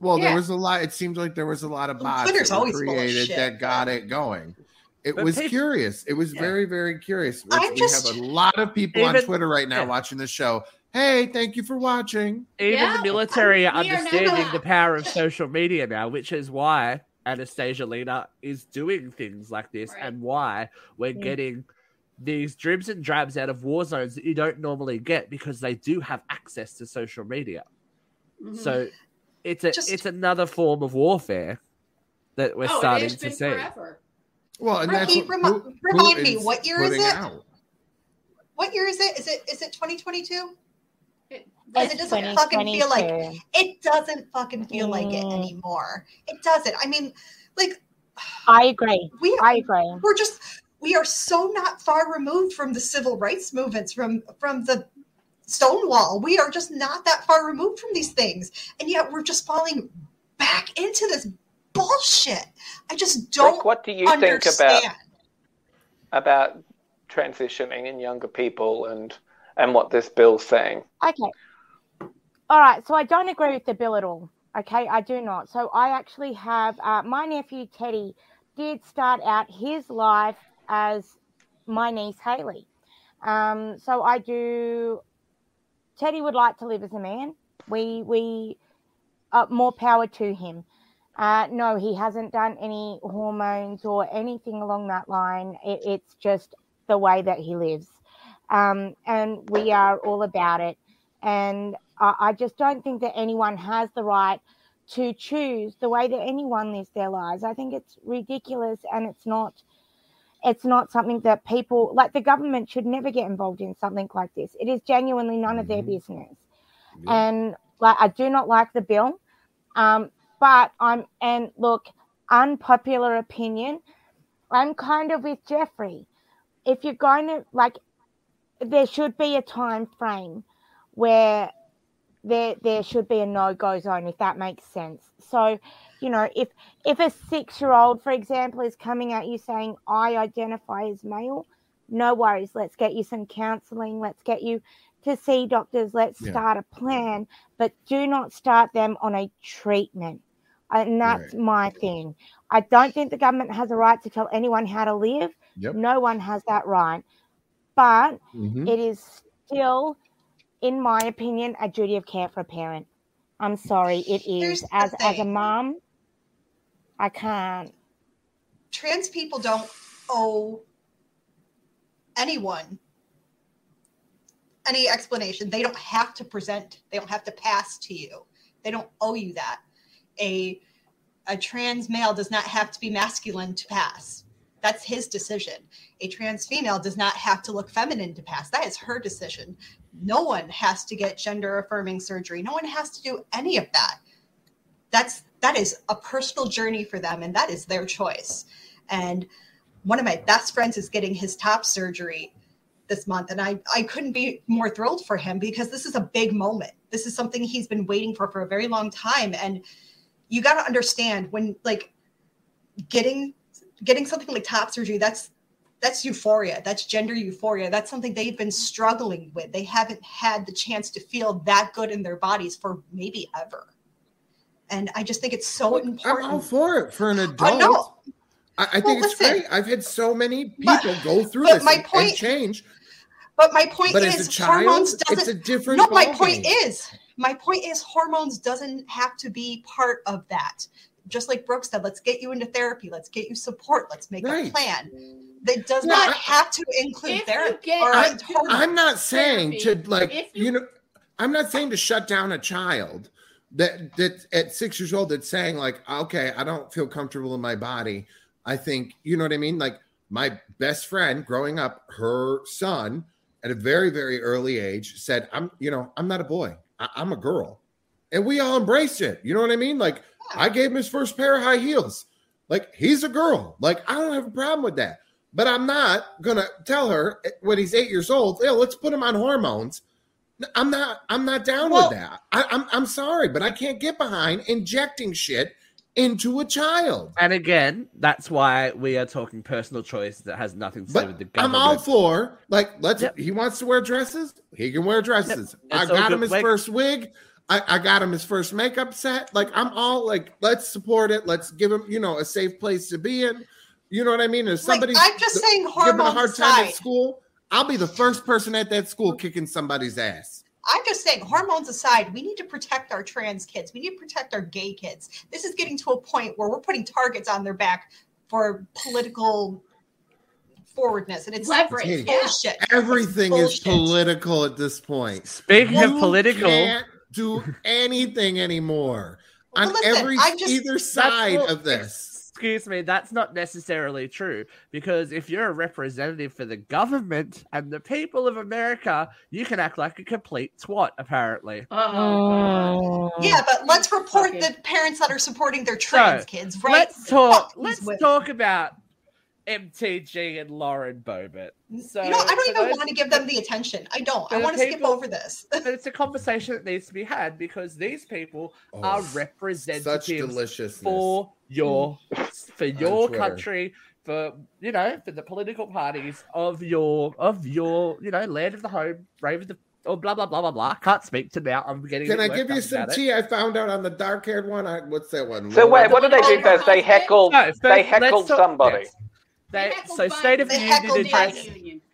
Well, yeah. there was a lot, it seems like there was a lot of bots Twitter's that were created that got yeah. it going. It but was people, curious. It was yeah. very, very curious. We just, have a lot of people even, on Twitter right now yeah. watching the show. Hey, thank you for watching. Even yeah, the military are understanding the power of social media now, which is why Anastasia Lena is doing things like this right. and why we're yeah. getting these dribs and drabs out of war zones that you don't normally get because they do have access to social media. Mm-hmm. So it's a, just, it's another form of warfare that we're oh, starting it has to been see. Forever. Well, and Ricky, that's what, remi- who, remind who me, what year is it? Out? What year is it? Is it is it twenty twenty-two? It, it doesn't fucking feel like it doesn't fucking feel mm. like it anymore. It doesn't. I mean, like I agree. We I agree. We're just we are so not far removed from the civil rights movements, from from the Stonewall. We are just not that far removed from these things, and yet we're just falling back into this. Bullshit. I just don't like, what do you understand. think about about transitioning in younger people and and what this bill's saying? Okay. All right. So I don't agree with the bill at all. Okay. I do not. So I actually have uh, my nephew Teddy did start out his life as my niece Haley. Um, so I do. Teddy would like to live as a man. We we uh, more power to him. Uh, no, he hasn't done any hormones or anything along that line. It, it's just the way that he lives. Um, and we are all about it. And I, I just don't think that anyone has the right to choose the way that anyone lives their lives. I think it's ridiculous and it's not, it's not something that people, like the government should never get involved in something like this. It is genuinely none of their business. Yeah. And like, I do not like the bill. Um, But I'm, and look, unpopular opinion, I'm kind of with Jeffrey. If you're going to, like, there should be a time frame where there there should be a no-go zone, if that makes sense. So, you know, if if a six-year-old, for example, is coming at you saying, I identify as male, no worries, let's get you some counseling, let's get you to see doctors, let's yeah. start a plan, but do not start them on a treatment. And that's right. my thing. I don't think the government has a right to tell anyone how to live. Yep. No one has that right. But mm-hmm. it is still, in my opinion, a duty of care for a parent. I'm sorry, it is. As as a mom, I can't. Trans people don't owe anyone any explanation. They don't have to present. They don't have to pass to you. They don't owe you that. A a trans male does not have to be masculine to pass. That's his decision. A trans female does not have to look feminine to pass. That is her decision. No one has to get gender affirming surgery. No one has to do any of that. That's that is a personal journey for them, and that is their choice. And one of my best friends is getting his top surgery this month, and I, I couldn't be more thrilled for him because this is a big moment. This is something he's been waiting for for a very long time. And you got to understand when like getting Getting something like top surgery, that's that's euphoria. That's gender euphoria. That's something they've been struggling with. They haven't had the chance to feel that good in their bodies for maybe ever. And I just think it's so important. I'm all for it for an adult. I know. I, I well, think it's listen, great. I've had so many people but, go through this my and, point, and change. But my point but is, child, hormones doesn't. It's a different. No, my point game. is, my point is, hormones doesn't have to be part of that. Just like Brooke said, let's get you into therapy. Let's get you support. Let's make right. a plan. That does no, not I, have to include therapy. Or I, I'm not saying therapy. to like, you, you know, I'm not saying to shut down a child that, that at six years old that's saying like, okay, I don't feel comfortable in my body. I think, you know what I mean? Like my best friend growing up, her son at a very, very early age said, I'm, you know, I'm not a boy. I, I'm a girl. And we all embraced it. You know what I mean? Like, I gave him his first pair of high heels. Like, he's a girl. Like, I don't have a problem with that. But I'm not going to tell her when he's eight years old, hey, let's put him on hormones. I'm not I'm not down well, with that. I, I'm, I'm sorry, but I can't get behind injecting shit into a child. And again, that's why we are talking personal choice that has nothing to do with the government. I'm all for, like, let's. Yep. He wants to wear dresses? He can wear dresses. Yep. I got him his wig. first wig. I, I got him his first makeup set. Like, I'm all like, let's support it. Let's give him, you know, a safe place to be in. You know what I mean? If somebody's like, I'm just th- saying giving a hard time at school, I'll be the first person at that school kicking somebody's ass. I'm just saying, hormones aside, we need to protect our trans kids. We need to protect our gay kids. This is getting to a point where we're putting targets on their back for political forwardness, and it's separate. Hey, bullshit. Everything it's bullshit. is political at this point. Speaking you of political... do anything anymore well, on listen, every just, either side not, of this. Excuse me, that's not necessarily true, because if you're a representative for the government and the people of America, you can act like a complete twat, apparently. Oh, yeah, but let's report okay. the parents that are supporting their trans so, kids, right? Let's talk. Oh, let's with. talk about M T G and Lauren Boebert. So you know, I don't even those, want to give them the attention. I don't. I want to people, skip over this. But it's a conversation that needs to be had because these people oh, are representatives for your for your country, for you know, for the political parties of your of your you know land of the home, rave of the or blah blah blah blah blah. Can't speak to now. I'm getting. Can I give you some tea? It. I found out on the dark haired one. I, what's that one? So wait, what did they do first? They heckled. No, first, they heckled talk, somebody. Yes. They, so State of the Union address.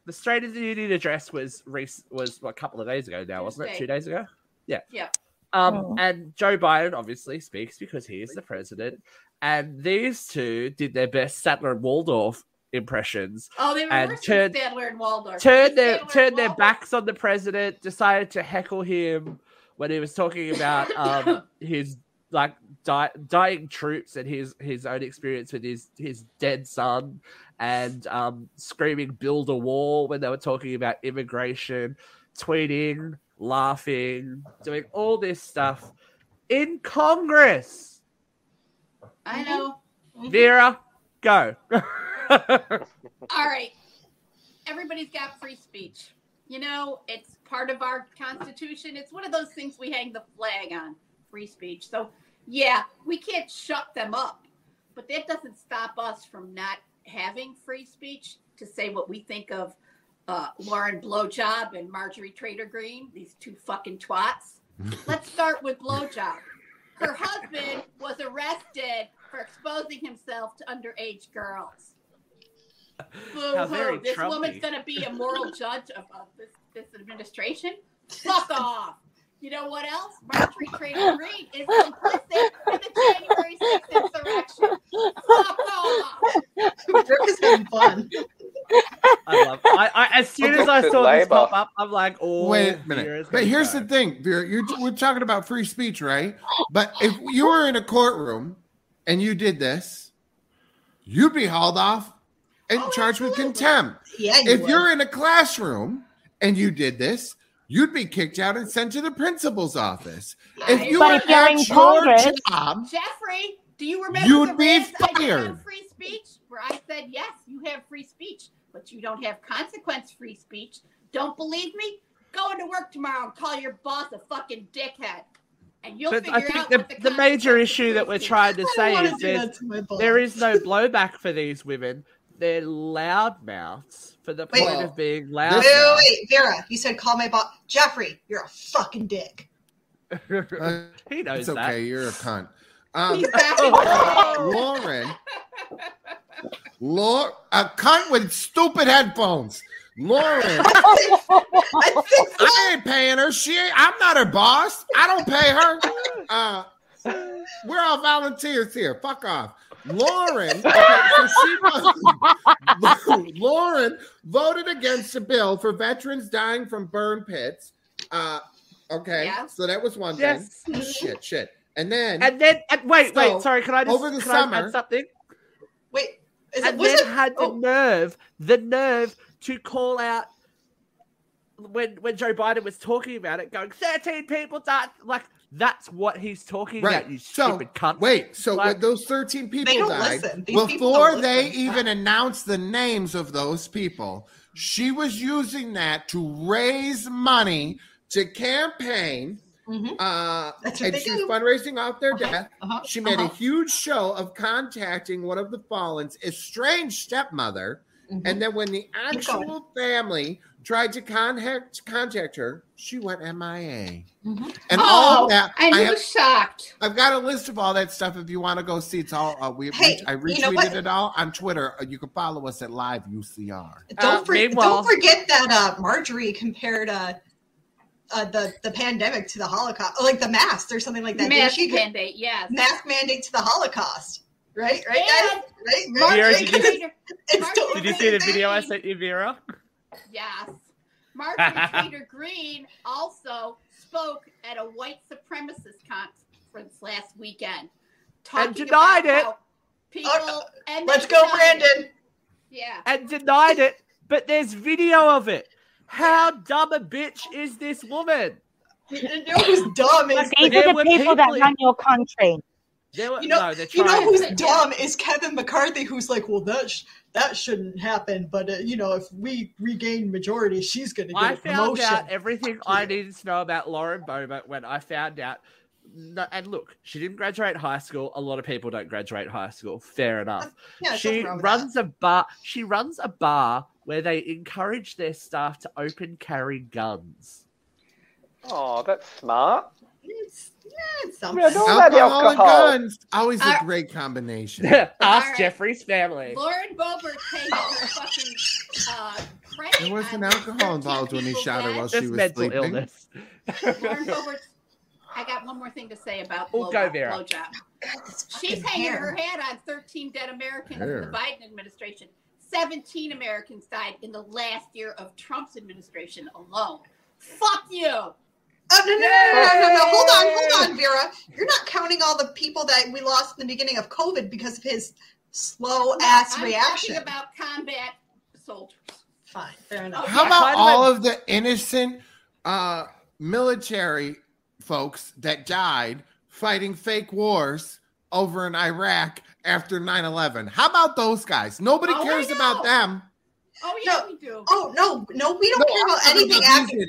The State of the Union address was was what well, a couple of days ago now, wasn't it? Two days ago. Yeah. Yeah. Um, oh. And Joe Biden obviously speaks because he is the president. And these two did their best Sattler and Waldorf impressions. Oh, they were Sattler and Waldorf. Turned their Sattler turned their backs on the president. Decided to heckle him when he was talking about um, his like die, dying troops and his his own experience with his his dead son. And um, screaming build a wall when they were talking about immigration, tweeting, laughing, doing all this stuff in Congress. I know. Vera, go. All right. Everybody's got free speech. You know, it's part of our Constitution. It's one of those things we hang the flag on, free speech. So, yeah, we can't shut them up, but that doesn't stop us from not having free speech to say what we think of uh, Lauren Blowjob and Marjorie Trader Greene, these two fucking twats. Let's start with Blowjob. Her husband was arrested for exposing himself to underage girls. Boo-hoo. This Trumpy. Woman's going to be a moral judge of, of this, this administration. Fuck off. You know what else? Marjorie Trader Greene is complicit in the January sixth insurrection. Fuck off. Brooke is having fun. I love it. I, I, as soon as I saw this pop up, I'm like, oh. Wait a minute. Here but here's go. the thing, Vera. You're, we're talking about free speech, right? But if you were in a courtroom and you did this, you'd be hauled off and oh, charged absolutely. with contempt. Yeah, you if would. You're in a classroom and you did this, you'd be kicked out and sent to the principal's office. If you but were if at in your Congress, job, Jeffrey, do you remember you'd the be fired. On free speech? Where I said, yes, you have free speech, but you don't have consequence-free speech. Don't believe me? Go into work tomorrow and call your boss a fucking dickhead. And you'll but figure I think out the, what the, the major issue that we're trying to say is to there is no blowback for these women. They're loudmouths for the point wait, of being loud. Wait, wait, wait, Vera, you said call my boss. Jeffrey, you're a fucking dick. Uh, he knows it's that. It's okay, you're a cunt. Um, exactly. Lauren, Lauren, a cunt with stupid headphones. Lauren, I ain't paying her. She, ain't, I'm not her boss. I don't pay her. Uh, we're all volunteers here. Fuck off. Lauren, okay, so she voted, Lauren voted against a bill for veterans dying from burn pits. Uh, okay, yeah. So that was one yes. thing. Shit, shit. And then... And then, and wait, so, wait, sorry, can I just over the summer, add something? Wait. Is and it, then it? had oh. the nerve, the nerve to call out when when Joe Biden was talking about it, going, thirteen people died, like... That's what he's talking right. about, you so, stupid cunt. Wait, so like, when those thirteen people died, before people they even announced the names of those people, she was using that to raise money to campaign. Mm-hmm. Uh, and she was fundraising off their uh-huh. death. Uh-huh. She made uh-huh. a huge show of contacting one of the fallen's estranged stepmother. Mm-hmm. And then when the actual family tried to contact contact her, she went M I A. Mm-hmm. And oh, all that. And I was shocked. I've got a list of all that stuff if you want to go see. It's all uh, we. Hey, I retweeted you know it all on Twitter. You can follow us at Live U C R. Don't, uh, for, don't forget that uh, Marjorie compared uh, uh, the the pandemic to the Holocaust, like the mask or something like that. Mask she mandate, could, yes. Mask mandate to the Holocaust. Right, right, guys? Right, right. Vera, did, you, Trader, it's totally did you see the video I sent you, Vera? Yes. Marjorie Trader Greene also spoke at a white supremacist conference last weekend. And denied it. People, oh, and let's go, Brandon. It. Yeah. And denied it, but there's video of it. How dumb a bitch is this woman? It was dumb. But these are the people, people that run your country. Were, you know, no, you know who's it. dumb is Kevin McCarthy, who's like, well, that sh- that shouldn't happen. But, uh, you know, if we regain majority, she's going to get I a promotion. I found out everything I needed to know about Lauren Boebert when I found out. And look, she didn't graduate high school. A lot of people don't graduate high school. Fair enough. Yeah, she runs that. a bar. She runs a bar where they encourage their staff to open carry guns. Oh, that's smart. It's- Yeah, something. Yeah, don't alcohol, alcohol and guns. Always a uh, great combination. Ask right. Jeffrey's family. Lauren Boebert taking her fucking uh, credit. There was an alcohol involved when he shot her while this she was mental sleeping. Illness. Lauren Boebert, I got one more thing to say about we'll blow, go there. blowjob. God, she's hanging hair. her hat on thirteen dead Americans hair. in the Biden administration. seventeen Americans died in the last year of Trump's administration alone. Fuck you. Oh, no, no, no, no, no, no, hold on, hold on, Vera. You're not counting all the people that we lost in the beginning of COVID because of his slow-ass reaction. I'm talking about combat soldiers. Fine, fair enough. How about all of the innocent uh, military folks that died fighting fake wars over in Iraq after nine eleven? How about those guys? Nobody cares about them. Oh, yeah, we do. Oh, no, no, we don't care about anything after.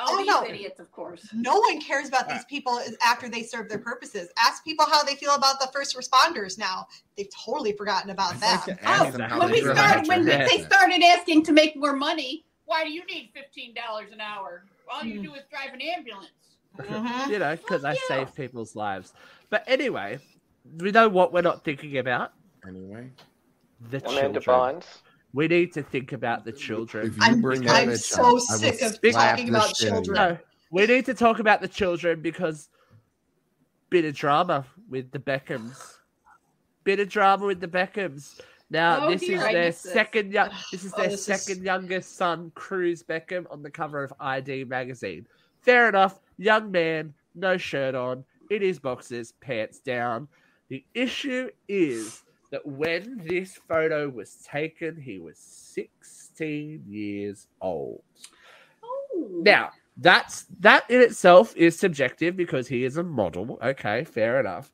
Oh, oh, these no. idiots, of course. No one cares about these people after they serve their purposes. Ask people how they feel about the first responders now. They've totally forgotten about that. Like oh, when, we started, when they started asking to make more money, why do you need fifteen dollars an hour? All you do is drive an ambulance. Mm-hmm. You know, because I yeah. save people's lives. But anyway, we know what we're not thinking about. Anyway. The Amanda children. Bonds. We need to think about the children. I'm, I'm so child, sick of talking about children. No, we need to talk about the children because bit of drama with the Beckhams. Bit of drama with the Beckhams. Now oh, this dear, is I their second. This, yo- this is oh, their this second is... youngest son, Cruz Beckham, on the cover of I D magazine. Fair enough. Young man, no shirt on, in his boxers, pants down. The issue is that when this photo was taken, he was sixteen years old. Oh. Now, that's that in itself is subjective because he is a model. Okay, fair enough.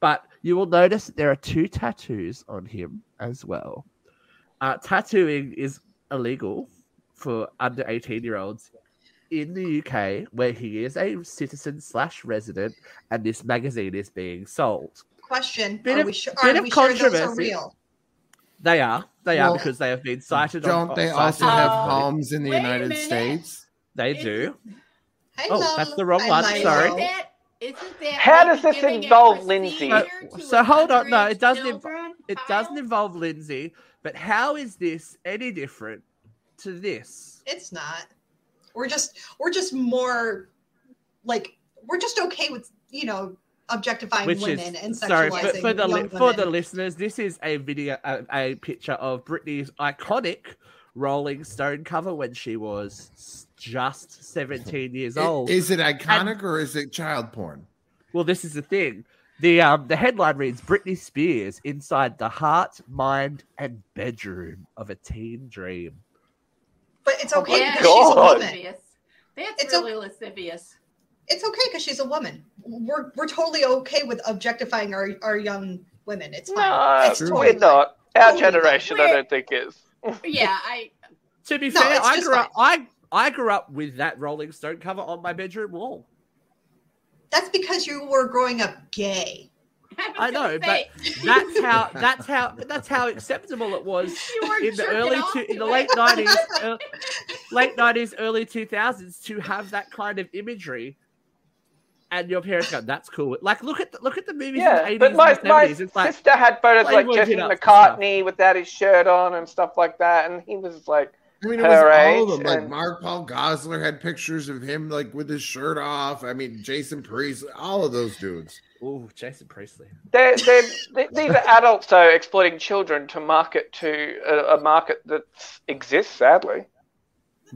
But you will notice that there are two tattoos on him as well. Uh, tattooing is illegal for under eighteen-year-olds in the U K, where he is a citizen slash resident, and this magazine is being sold. Question: bit Are of, we, sure, bit are of we controversy. Sure those are real? They are. They well, are because they have been cited. Don't on, they on, also cited. have homes in the Wait United States? They it's... do. Hello. Oh, that's the wrong I one. Sorry. Isn't that, isn't that How does this involve Lindsay? So, so hold on. No, it doesn't. Invo- it doesn't involve Lindsay. But how is this any different to this? It's not. We're just. We're just more. Like we're just okay with you know. objectifying Which women is, and sexualizing sorry, but for the young women. For the listeners, this is a video, a, a picture of Britney's iconic Rolling Stone cover when she was just seventeen years old. Is it iconic and, or is it child porn? Well, this is the thing. The um the headline reads: Britney Spears inside the heart, mind, and bedroom of a teen dream. But it's okay oh because God. she's a woman. That's it's really a- lascivious. It's okay because she's a woman. We're we're totally okay with objectifying our, our young women. It's fine. No, it's totally we're not. Our totally generation, weird. I don't think is. Yeah, I. To be no, fair, I grew up. I I grew up with that Rolling Stone cover on my bedroom wall. That's because you were growing up gay. I, I know, say. but that's how that's how that's how acceptable it was in the early to, in the late nineties, uh, late nineties, early two thousands to have that kind of imagery. And your parents go, that's cool. Like, look at the, look at the movies yeah, in the eighties but my, and the seventies. It's my like, sister had photos like Jesse McCartney without his shirt on and stuff like that. And he was like, I mean, it was all of them. And... Like, Mark Paul Gosselaar had pictures of him, like, with his shirt off. I mean, Jason Priestley, all of those dudes. Ooh, Jason Priestley. They're, they're, they're, these are adults, though, exploiting children to market to a, a market that exists, sadly.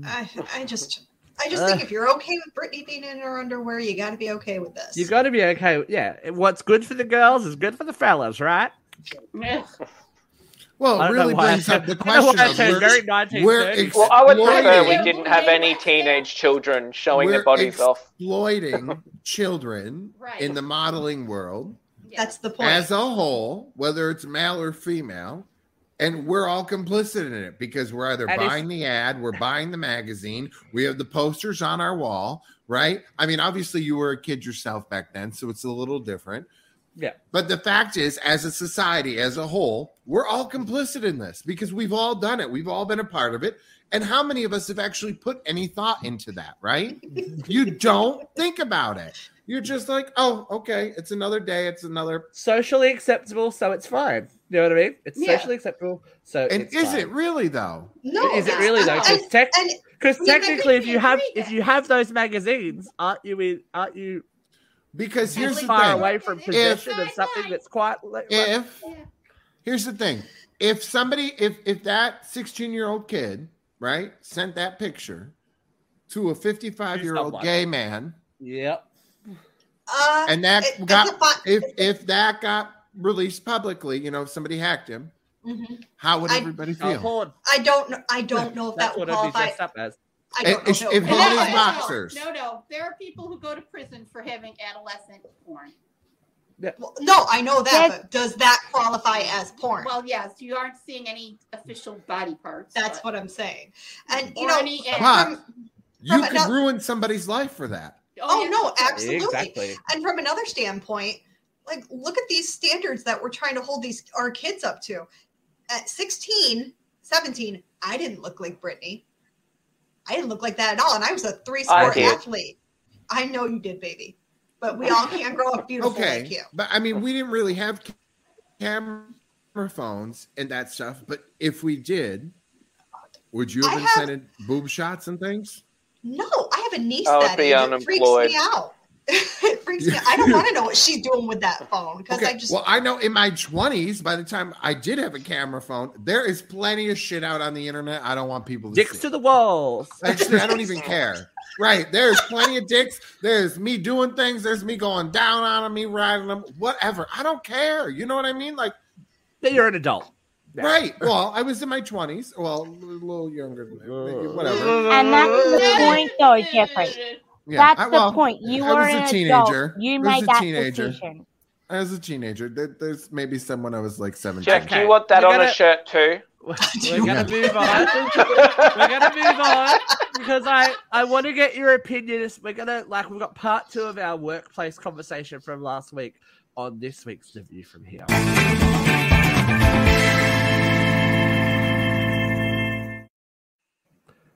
I, I just... I just think uh, if you're okay with Britney being in her underwear, you got to be okay with this. You got to be okay. With, yeah. What's good for the girls is good for the fellas, right? Well, it really brings I, up the question of where, very where ex- Well, I would prefer we didn't have any teenage children showing their bodies off. Exploiting children right. in the modeling world. Yeah. That's the point. As a whole, whether it's male or female. And we're all complicit in it because we're either and buying the ad, we're buying the magazine, we have the posters on our wall, right? I mean, obviously you were a kid yourself back then, so it's a little different. Yeah. But the fact is, as a society, as a whole, we're all complicit in this because we've all done it. We've all been a part of it. And how many of us have actually put any thought into that, right? You don't think about it. You're just like, oh, okay, it's another day, it's another... Socially acceptable, so it's fine. You know what I mean? It's yeah. socially acceptable, so and it's is fine. It really, though? No. Is it really, though? Because tec- technically, if you have if you have those magazines, aren't you... In, aren't you because here's the thing. Far away from possession if, of something that's quite... Like, if... Yeah. Here's the thing. If somebody... If, if that sixteen-year-old kid, right, sent that picture to a fifty-five-year-old gay man... Yep. Uh, and that it, got if if that got released publicly, you know, if somebody hacked him, mm-hmm. how would I, everybody feel? I don't know. I don't know if that would qualify. I don't know. If, if is boxers. No, no, there are people who go to prison for having adolescent porn. Yeah. Well, no, I know that, but does that qualify as porn? Well, yes, you aren't seeing any official body parts. That's but. what I'm saying, and you or know, any, but from, you from could another, ruin somebody's life for that. Oh, oh no, absolutely. Exactly. And from another standpoint, like look at these standards that we're trying to hold these our kids up to. At sixteen, seventeen, I didn't look like Britney. I didn't look like that at all. And I was a three-sport I athlete. I know you did, baby. But we all can't grow up beautiful okay. like you. But, I mean, we didn't really have camera phones and that stuff. But if we did, would you have been sending boob shots and things? No. I have a niece that it freaks me out. It freaks me out. I don't want to know what she's doing with that phone. Because okay. I just... Well, I know in my twenties, by the time I did have a camera phone, there is plenty of shit out on the internet. I don't want people to dicks see. Dicks to the walls. Actually, I don't even care. Right. There's plenty of dicks. There's me doing things. There's me going down on them, me riding them, whatever. I don't care. You know what I mean? Like, you're an adult. Now. Right. Well, I was in my twenties. Well, a little younger than that. Whatever. And that's the point, though, Jeffrey. Yeah, that's I, well, the point. You were a teenager. Adult. You made that teenager. Decision. As a teenager, there, there's maybe someone I was like seventeen. Jack, do you want that We're on gonna... a shirt too? We're going to move on. We're going to move on because I, I want to get your opinion. We're going to, like, we've got part two of our workplace conversation from last week on this week's The View From Here.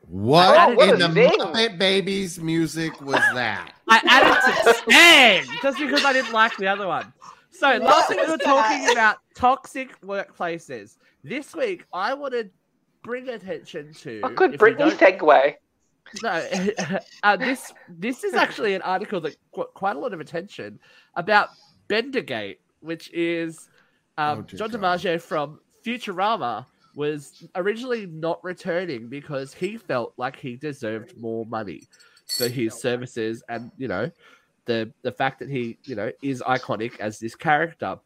What, what in the Muppet Babies music was that? I added to ten just because I didn't like the other one. So what last week we were that? talking about toxic workplaces. This week I want to bring attention to. A good Britney segue. No, uh, this this is actually an article that got quite a lot of attention about Bendergate, which is um, oh, John DiMaggio from Futurama. Was originally not returning because he felt like he deserved more money for his services, and you know, the the fact that he you know is iconic as this character,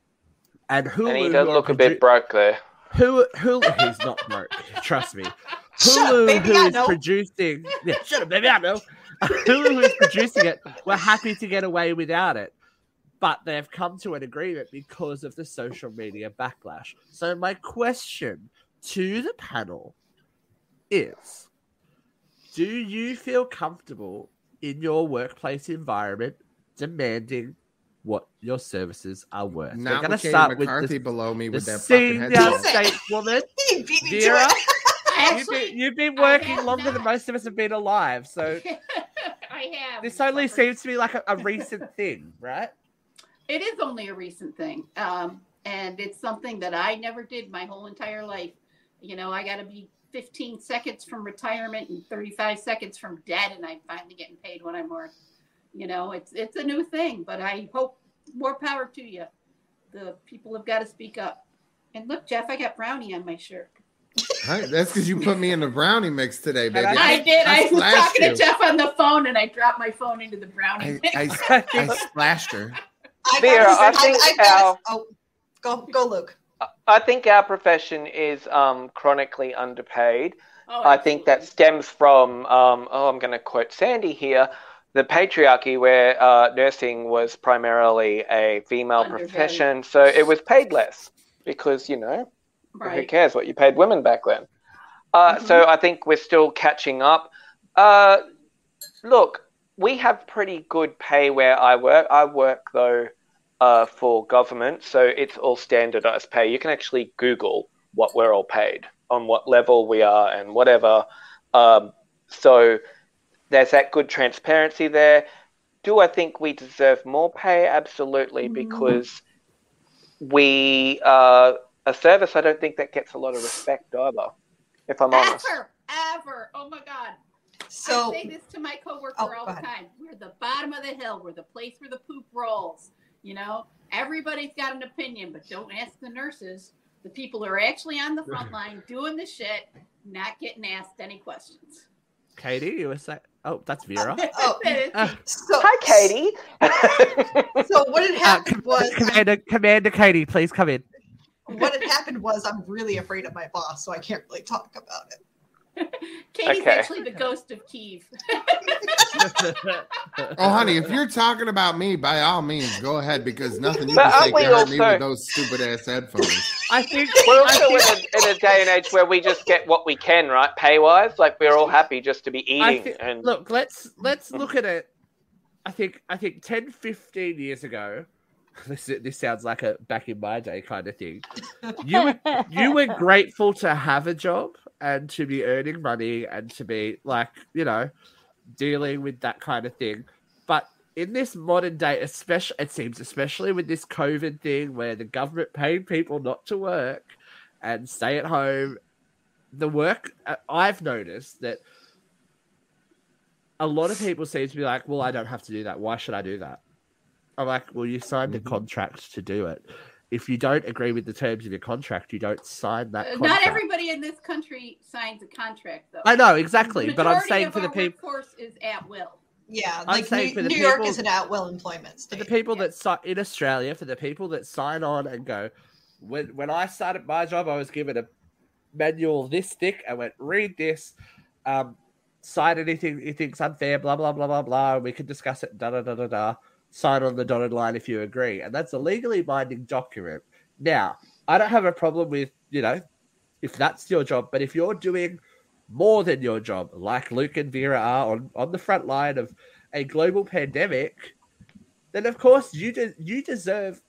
and Hulu and he does look a produ- bit broke there. Hulu, Hulu, he's not broke. Trust me. Hulu, who is producing, yeah, shut up, baby, I know. Hulu, who is producing it, were happy to get away without it. But they've come to an agreement because of the social media backlash. So my question to the panel is, do you feel comfortable in your workplace environment demanding what your services are worth? Not We're going to start McCarthy with the, below me with that fucking headset. State woman, Vera, you've been, you've been working longer not. than most of us have been alive, so I have. This only seems to be like a, a recent thing, right? It is only a recent thing, um, and it's something that I never did my whole entire life. You know, I got to be fifteen seconds from retirement and thirty-five seconds from dead, and I'm finally getting paid what I'm worth. You know, it's it's a new thing, but I hope more power to you. The people have got to speak up. And look, Jeff, I got brownie on my shirt. Hi, that's because you put me in the brownie mix today, baby. I, I did. I, I was talking you. to Jeff on the phone, and I dropped my phone into the brownie I, mix. I, I, I splashed her. I, Vera, I think I, I our... Oh, go, go, Luke. I think our profession is um, chronically underpaid. Oh, I think that stems from, um, oh, I'm going to quote Sandy here, the patriarchy where uh, nursing was primarily a female underpaid. profession, so it was paid less because, you know, right. who cares what you paid women back then? Uh, mm-hmm. So I think we're still catching up. Uh, look, we have pretty good pay where I work. I work, though, Uh, for government, so it's all standardized pay. You can actually Google what we're all paid, on what level we are and whatever. Um, so there's that good transparency there. Do I think we deserve more pay? Absolutely, mm-hmm. because we are a service I don't think that gets a lot of respect either, if I'm ever, honest. Ever, ever. Oh, my God. So, I say this to my coworker oh, all the time. We're the bottom of the hill. We're the place where the poop rolls. You know, everybody's got an opinion, but don't ask the nurses. The people who are actually on the front line doing the shit, not getting asked any questions. Katie, you were saying, oh, that's Vera. Uh, oh. uh, so, Hi, Katie. So what had happened uh, was... Commander, Commander Katie, please come in. What had happened was I'm really afraid of my boss, so I can't really talk about it. Katie's okay. actually the ghost of Kiev. Oh, honey, if you're talking about me, by all means, go ahead, because nothing you but can say can hurt me with those stupid-ass headphones. I think we're also think, in, a, in a day and age where we just get what we can, right, pay-wise? Like, we're all happy just to be eating. Th- and Look, let's let's look at it. I think, I think ten, fifteen years ago, This this sounds like a back in my day kind of thing. You were, you were grateful to have a job and to be earning money and to be like, you know, dealing with that kind of thing. But in this modern day, especially it seems, especially with this COVID thing where the government paid people not to work and stay at home, the work I've noticed that a lot of people seem to be like, well, I don't have to do that. Why should I do that? I'm like, well, you signed a contract to do it. If you don't agree with the terms of your contract, you don't sign that contract. Not everybody in this country signs a contract, though. I know, exactly. But I'm saying for the people... The workforce is at will. Yeah, like New, New York is an at will employment state. For the people yeah. that in Australia, for the people that sign on and go, when, when I started my job, I was given a manual this thick. I went, read this. Um, sign anything you think's unfair, blah, blah, blah, blah, blah. We can discuss it, da-da-da-da-da. Sign on the dotted line if you agree. And that's a legally binding document. Now, I don't have a problem with, you know, if that's your job, but if you're doing more than your job, like Luke and Vera are on, on the front line of a global pandemic, then of course you de- you deserve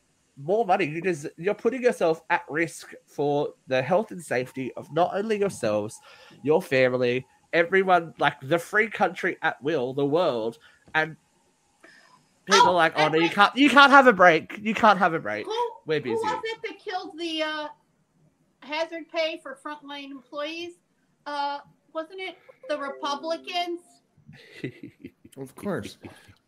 more money. You des- you're putting yourself at risk for the health and safety of not only yourselves, your family, everyone, like the free country at will, the world, and people oh, are like, oh, no, you can't, you can't have a break. You can't have a break. Who, We're busy. Who was it that killed the uh, hazard pay for frontline employees? Uh, wasn't it the Republicans? Of course.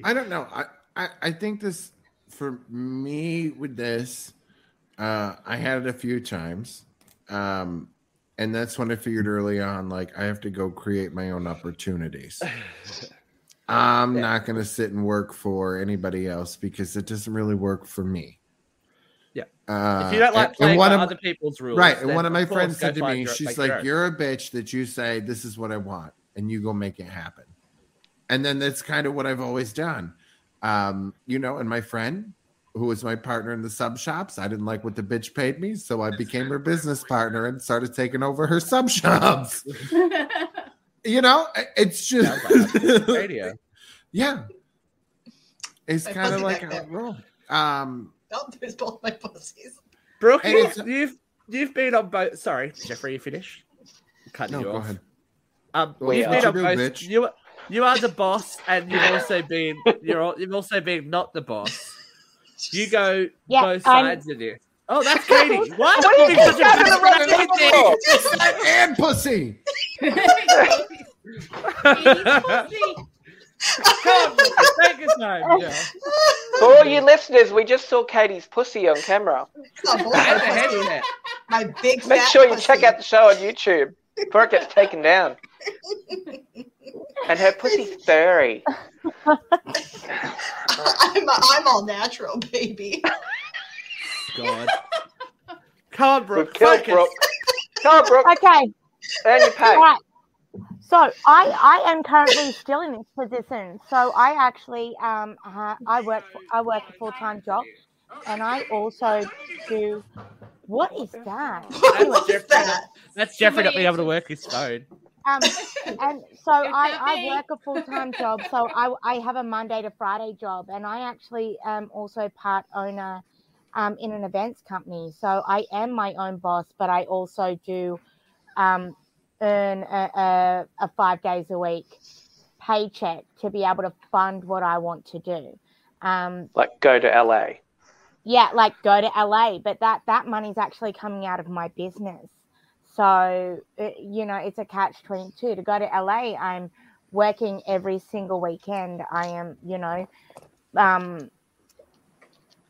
I don't know. I, I, I think this, for me with this, uh, I had it a few times. Um, and that's when I figured early on, like, I have to go create my own opportunities. I'm yeah. not going to sit and work for anybody else because it doesn't really work for me. Yeah. Uh, if you don't like playing by other people's rules. Right. And one of my friends said to me, she's like, you're a bitch that you say, this is what I want, and you go make it happen. And then that's kind of what I've always done. Um, you know, and my friend, who was my partner in the sub shops, I didn't like what the bitch paid me, so I became her business partner and started taking over her sub shops. You know, it's just radio. Yeah, it's kind of like a rule. Um, oh, there's both my pussies. Brooke, you've, you've you've been on both. Sorry, Jeffrey, you finished. Cut no, you go off. Ahead. Um, well, you've been on do, both. Bitch? You you are the boss, and you've also been you're all, you've also been not the boss. You go yeah, both sides I'm... of this. Oh, that's Katie. What? What are you doing? It's that man pussy. Come, take your time. Yeah. For all you listeners, we just saw Katie's pussy on camera. Oh, my big Make sure you pussy. Check out the show on YouTube before it gets taken down. And her pussy's furry. I'm, I'm all natural, baby. God. Come on, Brooke. Focus. Brooke. Come on, Brooke. Okay. Earn your pay. Right. So I, I am currently still in this position. So I actually um uh, I work for, I work a full time job, and I also do. What is that? That's Jeffrey. That's Jeffrey not being able to work his phone. Um, and so I, I work a full time job. So I I have a Monday to Friday job, and I actually am also part owner. Um, in an events company. So I am my own boss, but I also do um, earn a, a, a five days a week paycheck to be able to fund what I want to do. Um, like go to L A. Yeah, like go to L A, but that, that money's actually coming out of my business. So, it, you know, it's a catch twenty-two. To go to L A, I'm working every single weekend. I am, you know, um,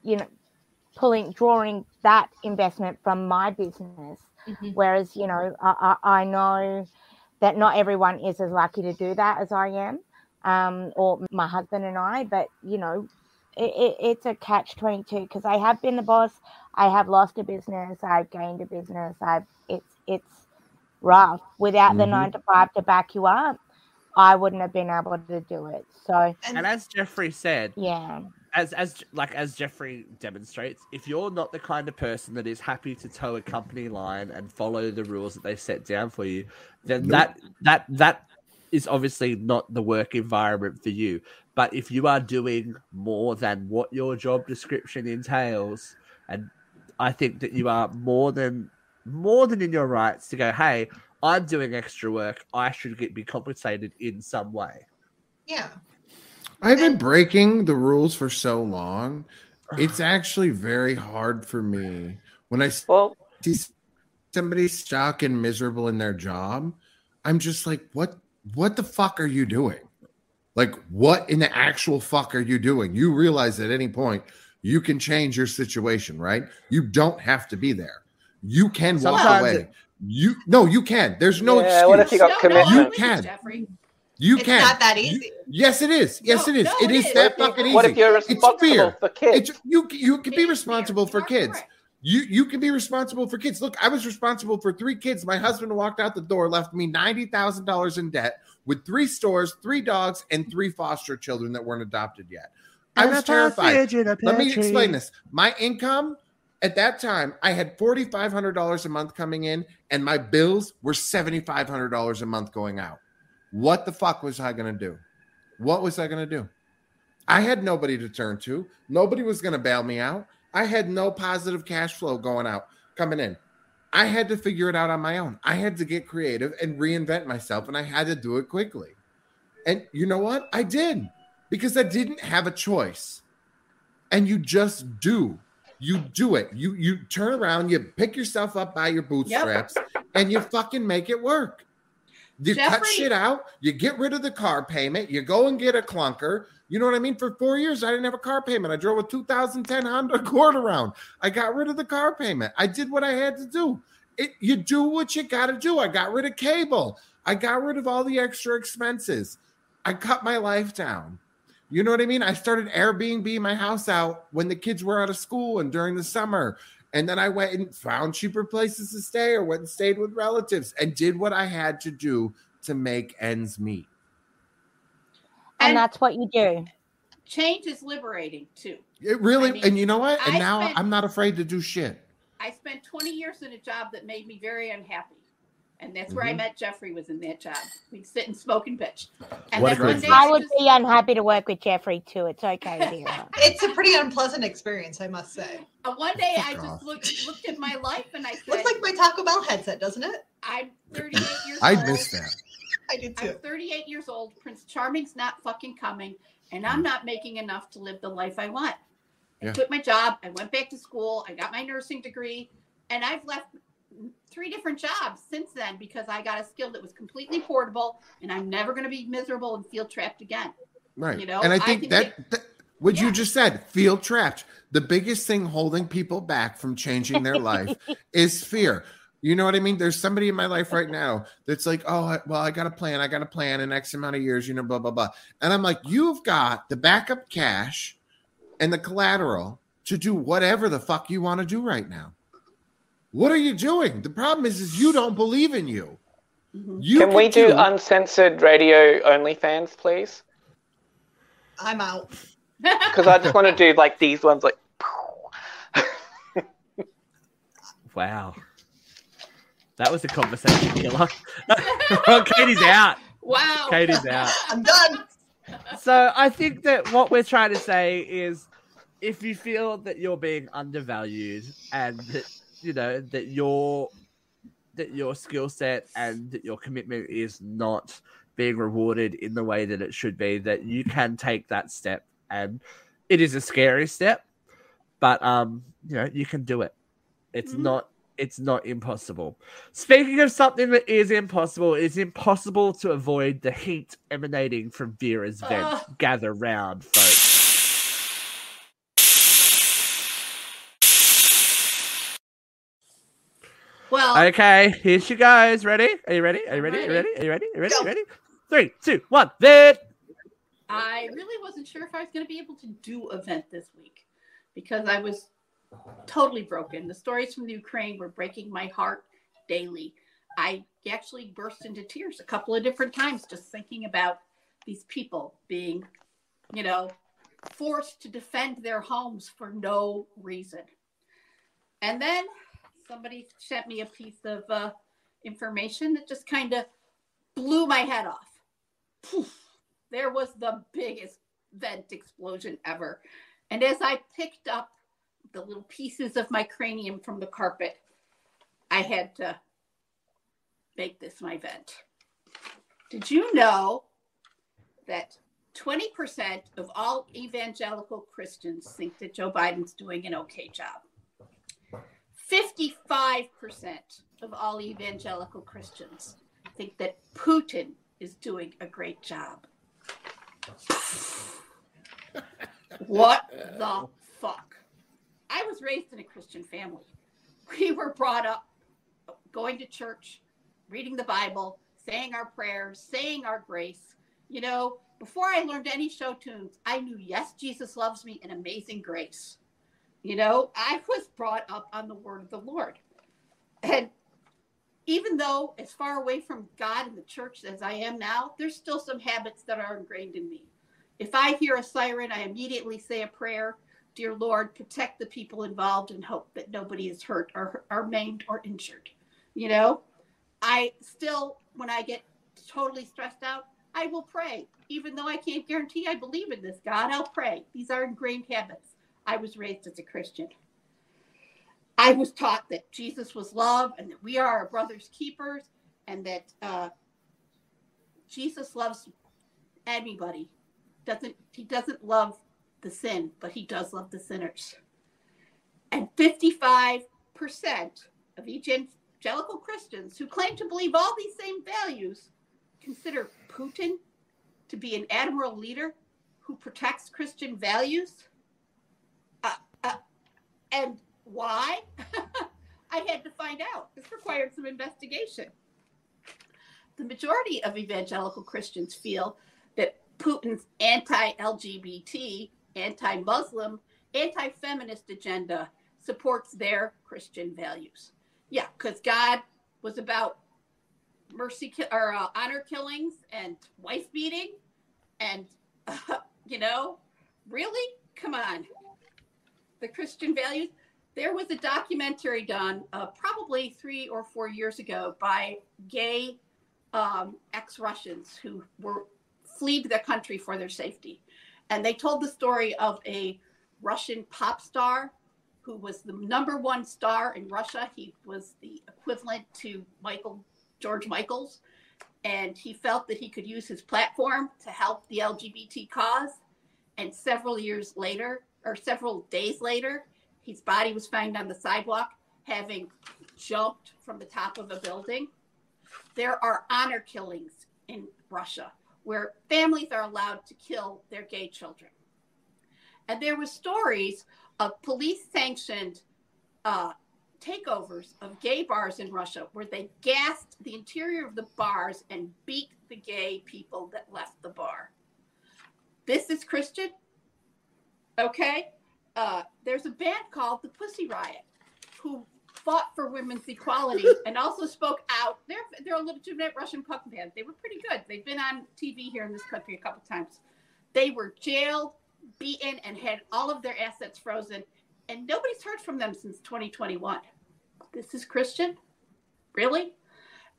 you know, pulling, drawing that investment from my business. Mm-hmm. Whereas, you know, I, I, I know that not everyone is as lucky to do that as I am, um, or my husband and I, but, you know, it, it, it's a catch twenty-two because I have been the boss. I have lost a business. I've gained a business. I've it's it's rough. Without mm-hmm. the nine to five to back you up, I wouldn't have been able to do it. So, and as Jeffrey said, yeah. As as like as Jeffrey demonstrates, if you're not the kind of person that is happy to toe a company line and follow the rules that they set down for you, then nope. that that that is obviously not the work environment for you. But if you are doing more than what your job description entails, and I think that you are more than more than in your rights to go, hey, I'm doing extra work, I should get be compensated in some way. Yeah. I've been breaking the rules for so long. It's actually very hard for me when I well, see somebody stuck and miserable in their job. I'm just like, what? What the fuck are you doing? Like, what in the actual fuck are you doing? You realize at any point you can change your situation, right? You don't have to be there. You can Sometimes walk away. It, you no, you can. There's no yeah, excuse. What if you got no, commitment? You can. Jeffrey. You it's can. It's not that easy. You, yes, it is. Yes, no, it is. No, it is, is that fucking easy. What if you're responsible for kids? It's, you you can be responsible for kids. You you can be responsible for kids. Look, I was responsible for three kids. My husband walked out the door, left me ninety thousand dollars in debt with three stores, three dogs, and three foster children that weren't adopted yet. I was terrified. Let me explain this. My income at that time, I had four thousand five hundred dollars a month coming in, and my bills were seven thousand five hundred dollars a month going out. What the fuck was I going to do? What was I going to do? I had nobody to turn to. Nobody was going to bail me out. I had no positive cash flow going out, coming in. I had to figure it out on my own. I had to get creative and reinvent myself, and I had to do it quickly. And you know what? I did, because I didn't have a choice. And you just do. You do it. You you turn around, you pick yourself up by your bootstraps, yep. and you fucking make it work. You Jeffrey. cut shit out. You get rid of the car payment. You go and get a clunker. You know what I mean? For four years, I didn't have a car payment. I drove a two thousand ten Honda Accord around. I got rid of the car payment. I did what I had to do. It, you do what you got to do. I got rid of cable. I got rid of all the extra expenses. I cut my life down. You know what I mean? I started Airbnb my house out when the kids were out of school and during the summer. And then I went and found cheaper places to stay or went and stayed with relatives and did what I had to do to make ends meet. And, and that's what you do. Change is liberating, too. It really, I mean, and you know what? And I now spent, I'm not afraid to do shit. I spent twenty years in a job that made me very unhappy. And that's mm-hmm. where I met Jeffrey, was in that job. We'd sit and smoke and bitch. And then one day I would just, be unhappy to work with Jeffrey, too. It's okay to hear that. It's a pretty unpleasant experience, I must say. Uh, one day I just looked looked at my life and I said... Looks like my Taco Bell headset, doesn't it? I'm thirty-eight years I old. I miss that. I do too. I'm thirty-eight years old. Prince Charming's not fucking coming. And I'm not making enough to live the life I want. I yeah. quit my job. I went back to school. I got my nursing degree. And I've left... three different jobs since then because I got a skill that was completely portable and I'm never going to be miserable and feel trapped again. Right. You know, and I think I that, get, that what yeah. you just said, feel trapped. The biggest thing holding people back from changing their life is fear. You know what I mean? There's somebody in my life right now that's like, oh, well, I got a plan. I got a plan in X amount of years, you know, blah, blah, blah. And I'm like, you've got the backup cash and the collateral to do whatever the fuck you want to do right now. What are you doing? The problem is, is you don't believe in you. you can, can we do, do uncensored radio OnlyFans, please? I'm out. Because I just want to do like these ones, like. Wow, that was a conversation killer. Well, Katie's out. Wow, Katie's out. I'm done. So I think that what we're trying to say is, if you feel that you're being undervalued and that, you know, that your that your skill set and that your commitment is not being rewarded in the way that it should be, that you can take that step. And it is a scary step, but um, you know, you can do it. It's mm-hmm. not it's not impossible. Speaking of something that is impossible, it's impossible to avoid the heat emanating from Vera's vent. Uh. Gather round, folks. Well, okay, here she goes. Ready? Are you ready? Are you ready? Are you ready? Are you ready? Are you ready? Are you ready? Three, two, one, vent. I really wasn't sure if I was going to be able to do a vent this week because I was totally broken. The stories from the Ukraine were breaking my heart daily. I actually burst into tears a couple of different times just thinking about these people being, you know, forced to defend their homes for no reason. And then somebody sent me a piece of uh, information that just kind of blew my head off. Poof. There was the biggest vent explosion ever. And as I picked up the little pieces of my cranium from the carpet, I had to make this my vent. Did you know that twenty percent of all evangelical Christians think that Joe Biden's doing an okay job? fifty-five percent of all evangelical Christians think that Putin is doing a great job. What the fuck? I was raised in a Christian family. We were brought up going to church, reading the Bible, saying our prayers, saying our grace. You know, before I learned any show tunes, I knew, yes, Jesus loves me and Amazing Grace. You know, I was brought up on the word of the Lord. And even though as far away from God and the church as I am now, there's still some habits that are ingrained in me. If I hear a siren, I immediately say a prayer. Dear Lord, protect the people involved and hope that nobody is hurt or, or maimed or injured. You know, I still, when I get totally stressed out, I will pray. Even though I can't guarantee I believe in this God, I'll pray. These are ingrained habits. I was raised as a Christian. I was taught that Jesus was love and that we are our brother's keepers and that uh, Jesus loves anybody. Doesn't, he doesn't love the sin, but he does love the sinners. And fifty-five percent of evangelical Christians who claim to believe all these same values consider Putin to be an admirable leader who protects Christian values. Uh, uh, and why? I had to find out. This required some investigation. The majority of evangelical Christians feel that Putin's anti-L G B T, anti-Muslim, anti-feminist agenda supports their Christian values. Yeah, because God was about mercy ki- or uh, honor killings and wife beating, and uh, you know, really, come on, the Christian values. There was a documentary done uh, probably three or four years ago by gay um, ex-Russians who were fled their country for their safety. And they told the story of a Russian pop star who was the number one star in Russia. He was the equivalent to Michael, George Michaels. And he felt that he could use his platform to help the L G B T cause. And several years later, or several days later, his body was found on the sidewalk, having jumped from the top of a building. There are honor killings in Russia, where families are allowed to kill their gay children. And there were stories of police-sanctioned uh, takeovers of gay bars in Russia, where they gassed the interior of the bars and beat the gay people that left the bar. This is Christian, okay? Uh, there's a band called the Pussy Riot, who fought for women's equality and also spoke out. They're they're a legitimate Russian punk band. They were pretty good. They've been on T V here in this country a couple times. They were jailed, beaten, and had all of their assets frozen. And nobody's heard from them since twenty twenty-one. This is Christian? Really?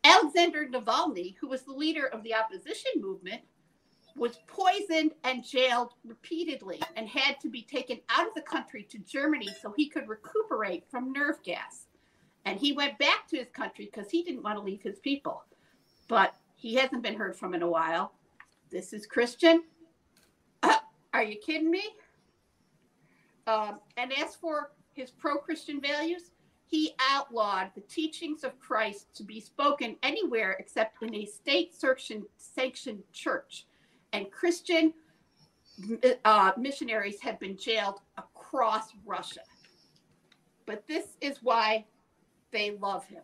Alexander Navalny, who was the leader of the opposition movement, was poisoned and jailed repeatedly and had to be taken out of the country to Germany so he could recuperate from nerve gas. And he went back to his country because he didn't want to leave his people. But he hasn't been heard from in a while. This is Christian. Uh, are you kidding me? Um, and as for his pro-Christian values, he outlawed the teachings of Christ to be spoken anywhere except in a state-sanctioned church. And Christian uh, missionaries have been jailed across Russia. But this is why they love him.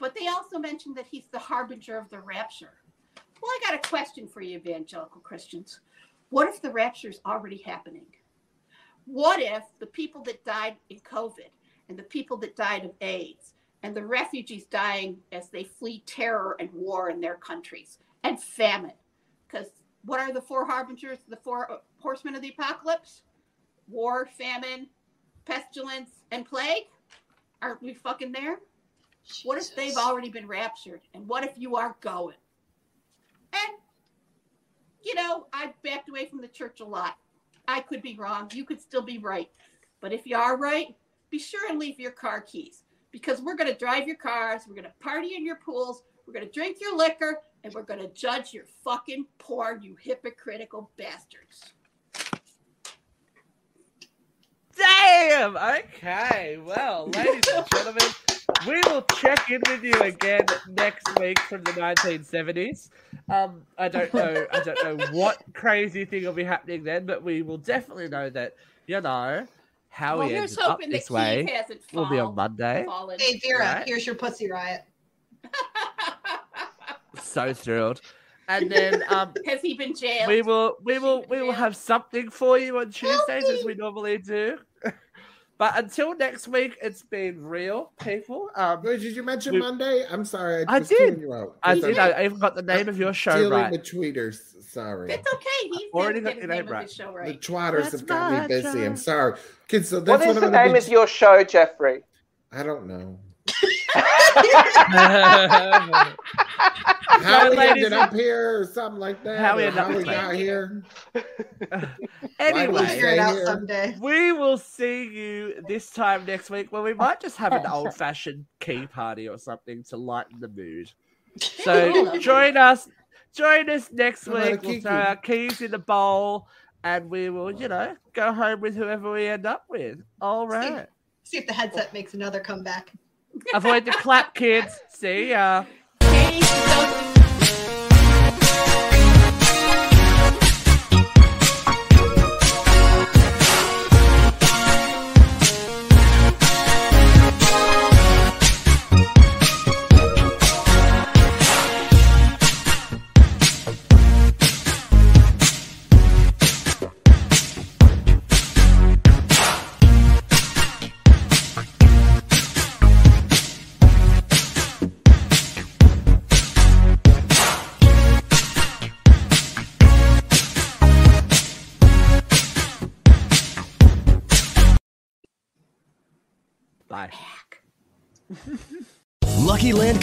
But they also mentioned that he's the harbinger of the rapture. Well, I got a question for you, evangelical Christians. What if the rapture is already happening? What if the people that died in COVID and the people that died of AIDS and the refugees dying as they flee terror and war in their countries and famine? Because what are the four harbingers, the four horsemen of the apocalypse? War, famine, pestilence, and plague? Aren't we fucking there? Jesus. What if they've already been raptured? And what if you are going? And you know, I've backed away from the church a lot. I could be wrong. You could still be right. But if you are right, be sure and leave your car keys, because we're going to drive your cars. We're going to party in your pools. We're going to drink your liquor, and we're going to judge your fucking porn, you hypocritical bastards. Damn! Okay. Well, ladies and gentlemen, we will check in with you again next week from the nineteen seventies. Um, I don't know. I don't know what crazy thing will be happening then, but we will definitely know that, you know, how well, we ended up this way. Hasn't fall, will be on Monday. Fallen. Hey, Vera, right? Here's your Pussy Riot. So thrilled. And then um, has he been jailed? We will, we will, we will have something for you on Tuesdays as we normally do. But until next week, it's been real, people. Um, Wait, did you mention we, Monday? I'm sorry. I, I did. You out. I did. I even got the name I'm of your show dealing right. Dealing with tweeters. Sorry. It's okay. He's already got the name right. of the show right. The twatters have got me busy. Job. I'm sorry. Kids, so that's what, what is what the I'm name be... of your show, Jeffrey? I don't know. How we ended up here or something like that. How we ended up got here. Anyway, figure it out someday. We will see you this time next week when we might just have an old-fashioned key party or something to lighten the mood. So join us. Join us next week. We'll throw our keys in the bowl and we will, you know, go home with whoever we end up with. All right. See, see if the headset makes another comeback. Avoid the clap, kids. See ya. Lucky Land